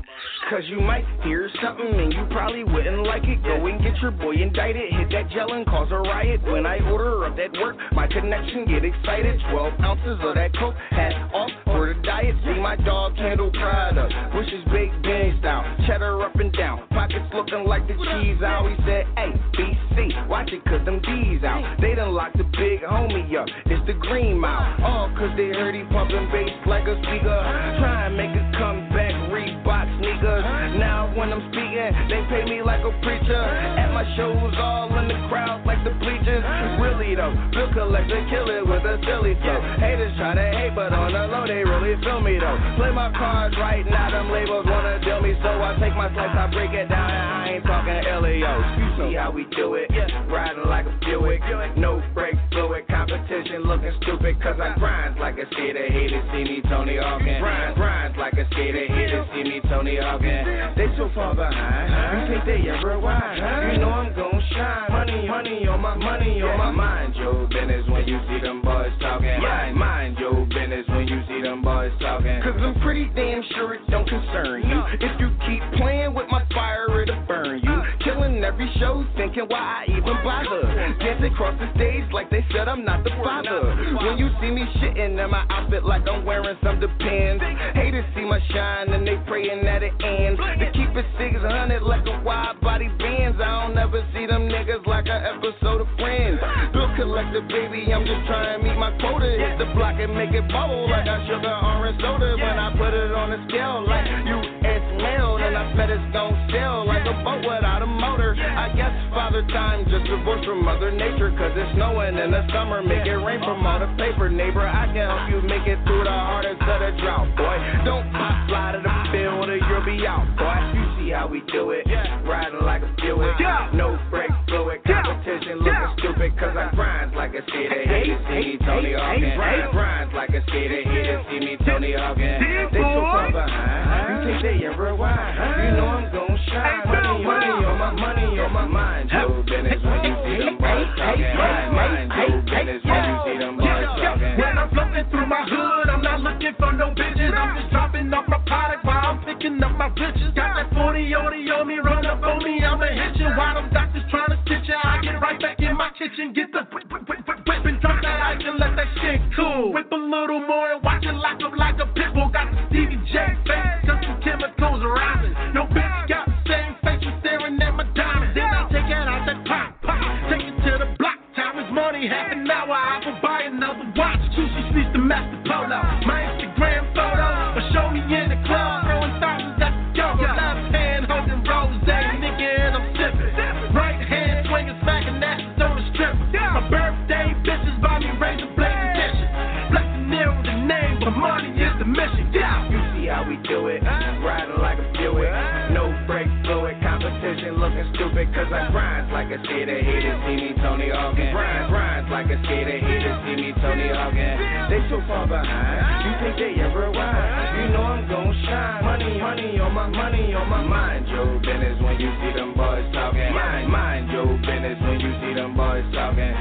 Cause you might hear something and you probably wouldn't like it. Go and get your boy indicted. Hit that jail and cause a riot. When I order up that work, my connection get excited. Twelve ounces of that coke, hat off for the diet. See my dog handle product, bushes big beans down, cheddar up and down, pockets looking like the cheese. I always said, hey, B C, watch it cause them D's out. They done locked the big homie up, it's the green mile. All cause they heard he pumping bass like a speaker. Try and make a comeback, Reebok sneakers. Now when I'm speaking, they pay me like a preacher. At my shows, all in the crowd like the bleachers. Really though, Bill Collector kill it with a silly flow. Haters try to hate, but on the low they really feel me though. Play my cards right now, them labels wanna deal me, so I take my slice, I break it down, and I ain't talking L E O. You see how we do it? Riding like a Buick, no brake fluid. Competition looking stupid, cause I grind like a skater. Haters see me Tony Hawkin. Grind, grind like a skater. Haters see me Tony Hawkin. They so far behind. You think they in rewind? You know I'm gon' shine. Money, money on my money on. My mind your business when you see them boys talking. Mind, mind your business when you see them boys talking. Cause I'm pretty damn sure it don't concern you. If you keep playing with my fire, it'll burn you. Killing every show, thinking why I even bother. Dance across the stage like they said I'm not the father. When you see me shitting in my outfit like I'm wearing some Depends. Haters see my shine and they praying that it ends. They keep it six hundred like a wide body Benz. I don't ever see them niggas like an episode of Friends. Bill collector, baby, I'm just trying to meet my quota. Hit the block and make it bubble like I sugar orange soda. When I put it on the scale like U S mail, then I bet it's gon' sell like a boat without a motor. I guess Father Time just divorced from Mother Nature, cause it's snowing in the summer, make it rain from all the paper. Neighbor, I can help you make it through the hardest of the drought, boy. Don't pop fly to the field or you'll be out, boy. You see how we do it, riding like a Buick, no brakes fluid, competition looking stupid, cause I grind like a skater. Haters see me Tony Hawkin', I grind like a skater. Haters see me Tony Hawkin', they so far behind. You take they and rewind, you know I'm gon' shine. Money, money on my money on my mind. Joe Dennis, when you see them boys talking, mind Joe Dennis, when you see them boys talking. When I'm floating through my hood, I'm not looking for no bitches. I'm just dropping off my product while I'm picking up my riches. Got that forty on me, on me, run up on me, I'ma hit you. While them doctors tryna stitch you, I get right back in my kitchen, get the whip, whip, whip, whip, and drop that ice and let that shit cool. Whip a little more and watch it lock up like a pit bull. Got the Stevie J face, cause some chemicals rising. No bitch got the same face, you staring at my diamonds. Then I take it out that pop, pop, take it to the block. Time is money, half an hour, I will buy another watch. Two, she speaks to Master Polo, my Instagram photo, but show me in the club, throwing thousands at the go. Left hand holding rose, nigga, and I'm sipping. Right hand swinging, smacking asses on the strip. My birthday bitches buy me razor blade edition. Blessing near with the name, but money is the mission. You see how we do it, riding like a Buick, no brakes fluid, competition looking stupid, cause I grind like a skater. Haters see me Tony Hawkin', grind, grind like a skater. Haters see me Tony Hawkin', they so far behind. You think they ever wise? You know I'm gon' shine. Money, money on my money on my mind. Joe Dennis, when you see them boys talking, mind, mind Joe Dennis, when you see them boys talking.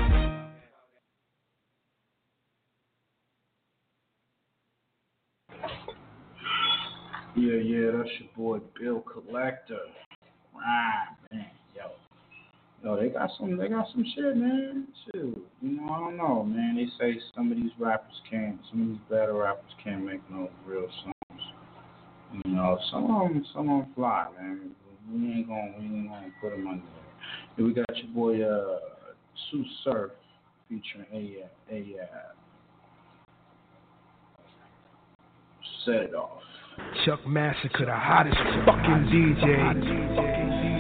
Yeah, yeah, that's your boy Bill Collector. Right, man, yo, yo, they got some, they got some shit, man. Too, you know, I don't know, man. They say some of these rappers can't, some of these better rappers can't make no real songs. You know, some of them, some of them fly, man. We ain't gonna, we ain't gonna put them under there. Here we got your boy, uh, Sue Surf featuring a, a, set it off. Chuck Massacure, the hottest fucking D J.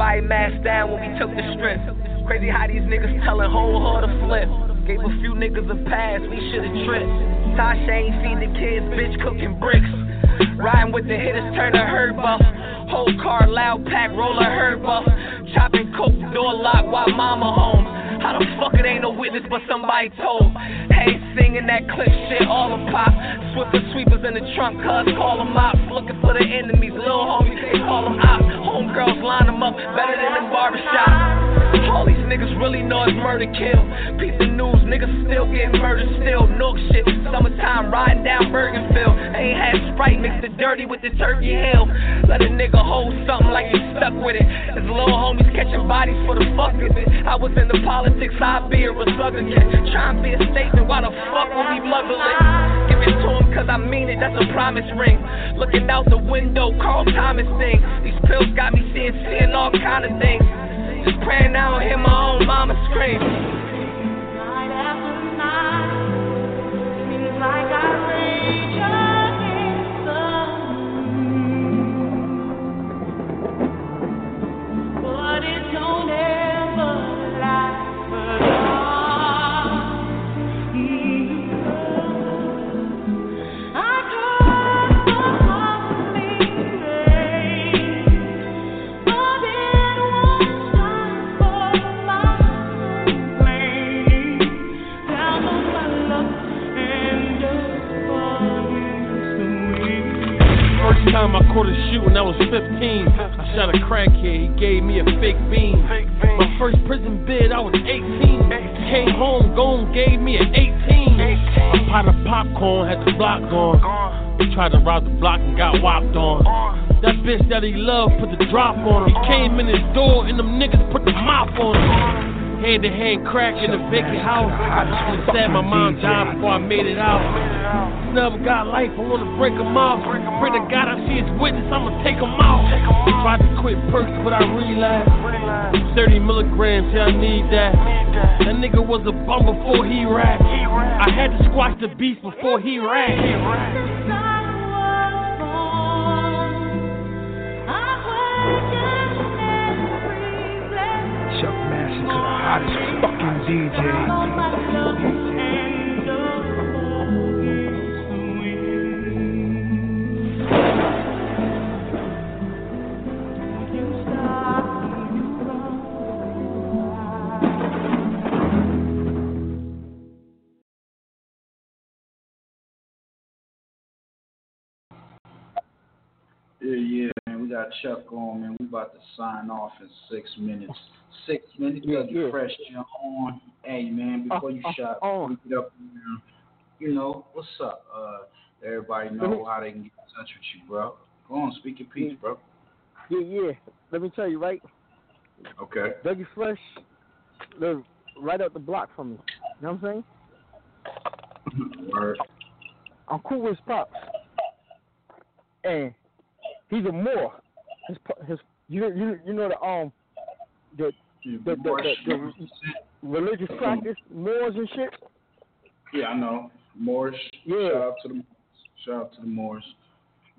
Everybody masked down when we took the strip. Crazy how these niggas telling whole hard to flip. Gave a few niggas a pass, we shoulda tripped. Tasha ain't seen the kids, bitch cooking bricks. Riding with the hitters, turn a herd buff. Whole car loud pack, roll a herd buff. Chopping coke, door lock while mama home. How the fuck it ain't no witness but somebody told? Hey, singing that clip shit, all the pop. Swiffer sweepers in the trunk, cuz call them ops. Looking for the enemies, little homies, they call them ops. Homegirls line them up, better than the barbershop. All these niggas really know it's murder kill. Peep the news, niggas still getting murdered still. Nook shit, summertime riding down Bergenfield. Ain't had Sprite, mix the dirty with the turkey hill. Let a nigga hold something like you stuck with it. His little homies catching bodies for the fuck of it. I was in the politics, I'd be a resugger kid. Trying to be a statement, why the fuck would we muzzle it? Give it to him cause I mean it, that's a promise ring. Looking out the window, Carl Thomas thing. These pills got me seeing, seeing all kind of things. Just praying I don't hear my own mama scream. Night after night, seems like I rage. Oh, street when I was fifteen. I shot a crackhead, he gave me a fake bean. My first prison bid, I was eighteen. Came home, gone, gave me an eighteen. A pot of popcorn, had the block gone. Tried to rob the block and got whopped on. That bitch that he loved put the drop on him. He came in his door and them niggas put the mop on him. Hand to hand crack in the vacant house. I just was sad my mom died before I made it out. Never got life, I wanna break him off. Pray to God I see his witness, I'ma take him out. Tried to quit perks but I relapsed. Thirty milligrams, yeah I need that. That nigga was a bum before he rapped. I had to squash the beast before he rapped. Hottest fucking D J. Yeah, yeah, man, we got Chuck on, man. We about to sign off in six minutes. Six minutes, yeah, you yeah. fresh, you're on. Hey, man, before you uh, shot, uh, get up, man. You know, what's up? Uh, everybody know me, how they can get in touch with you, bro. Go on, speak your piece, yeah. bro. Yeah, yeah. Let me tell you, right? Okay. Dougie Fresh, they're right up the block from me. You know what I'm saying? Word. I'm cool with his pops. And he's a Moor. His, his, you, you, you know the, um... The, the, the, the, the, the religious practice, Moors and shit. Yeah, I know. Moors. Yeah. Shout out to the Moors. Shout out to the Moors.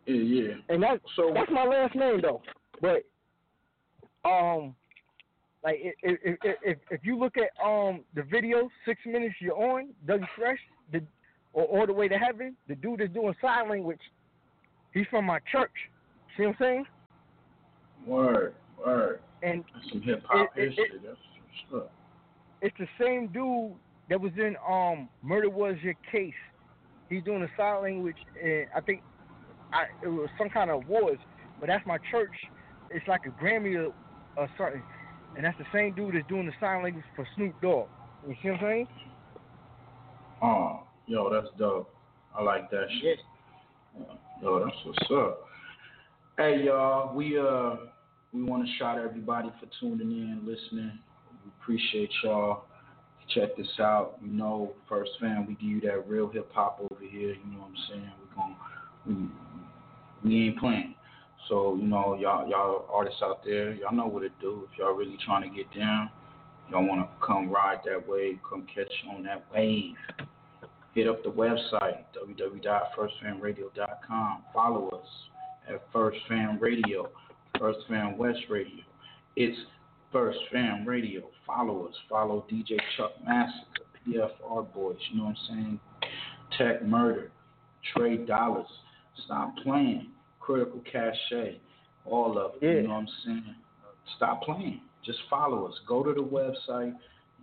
Yeah, yeah. And that, so, that's my last name, though. But, um, like, if if, if, if you look at um the video, Six Minutes You're On, Dougie Fresh, the, or All the Way to Heaven, the dude is doing sign language. He's from my church. See what I'm saying? Word, word. And that's some hip hop history. It, that's some stuff. It's the same dude that was in um Murder Was Your Case. He's doing the sign language, and I think I, it was some kind of awards. But that's my church. It's like a Grammy or, or something. And that's the same dude that's doing the sign language for Snoop Dogg. You see what I'm saying? Oh, yo, that's dope. I like that shit. Yeah. Yo, that's what's up. Hey, y'all, we uh. we want to shout everybody for tuning in, listening. We appreciate y'all. Check this out. You know, First Fam, we give you that real hip-hop over here. You know what I'm saying? We're gonna, we, we ain't playing. So, you know, y'all y'all artists out there, y'all know what to do. If y'all really trying to get down, y'all want to come ride that wave, come catch on that wave. Hit up the website, w w w dot first fam radio dot com. Follow us at First Fam Radio. First Fam West Radio. It's First Fam Radio. Follow us. Follow D J Chuck Massacre, P F R Boys, you know what I'm saying? Tech Murder, Trey Dollars, Stop Playing, Critical Cachet, all of it, yeah. you know what I'm saying? Stop playing. Just follow us. Go to the website.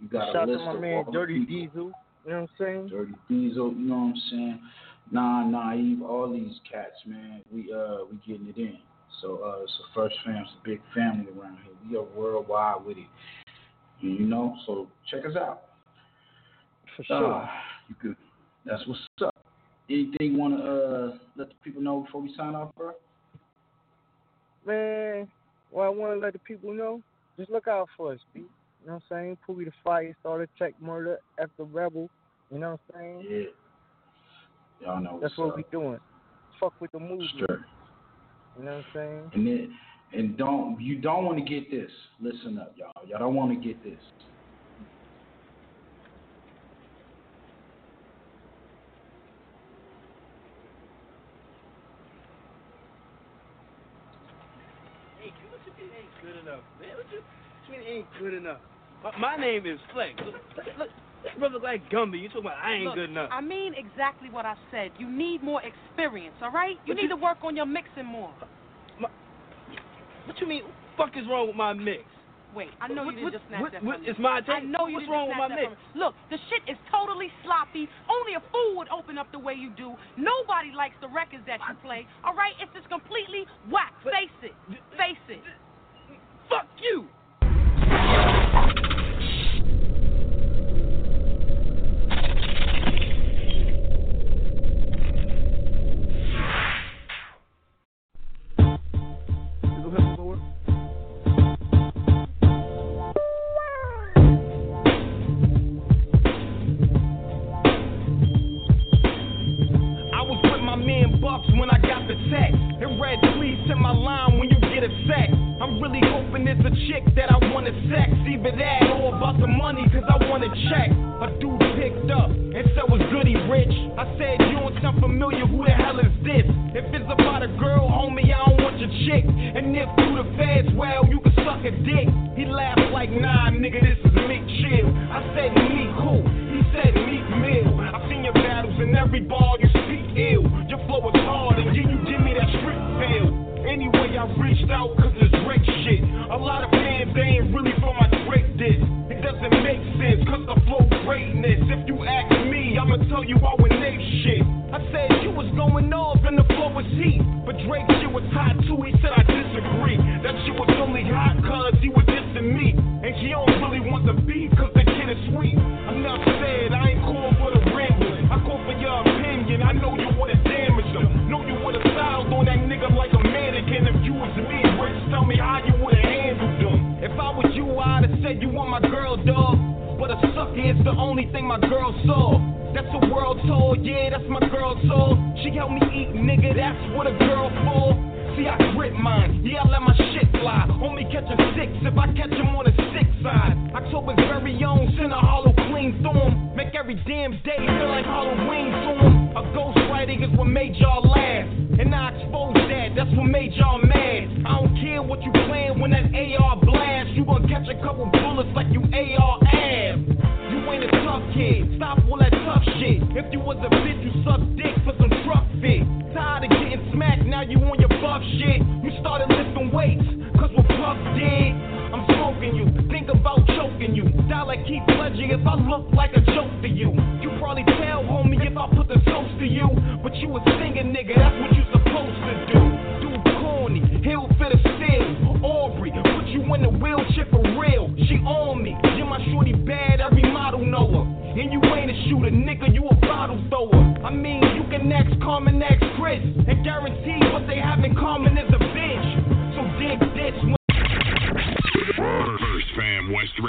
You got Shout a list to my of man, all Dirty people. Diesel, you know what I'm saying? Dirty Diesel, you know what I'm saying? Nah, Naive, all these cats, man. We uh, we getting it in. So, uh, it's a First Fam, it's a big family around here. We are worldwide with it, you know. So check us out. For sure. Uh, you could. That's what's up. Anything you want to uh, let the people know before we sign off, bro? Man, well, I want to let the people know. Just look out for us, B. You know what I'm saying? Pooey the Fire Starter, Tech Murder, F the Rebel. You know what I'm saying? Yeah. Y'all know. That's what's what up. we doing. Fuck with the movie. Sure. You know what I'm saying? And then, and don't you don't want to get this. Listen up, y'all. Y'all don't want to get this. Hey, what you mean ain't good enough, man? What you, what you mean ain't good enough? My, my name is Flex. Look, look, this brother look like Gumby. You talking about I ain't look, good enough? I mean exactly what I said. You need more experience, all right? You but need you, to work on your mixing more. My, what you mean? What the fuck is wrong with my mix? wait. I know what, you didn't what, just snap what, that from me. It's my take. I know you What's wrong with my neck? Look, the shit is totally sloppy. Only a fool would open up the way you do. Nobody likes the records that you play. All right? It's just completely whack. But, Face it. Face it. Fuck you.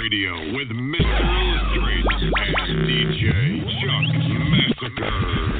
Radio with Mister Illtactiks and D J Chuck Massacure.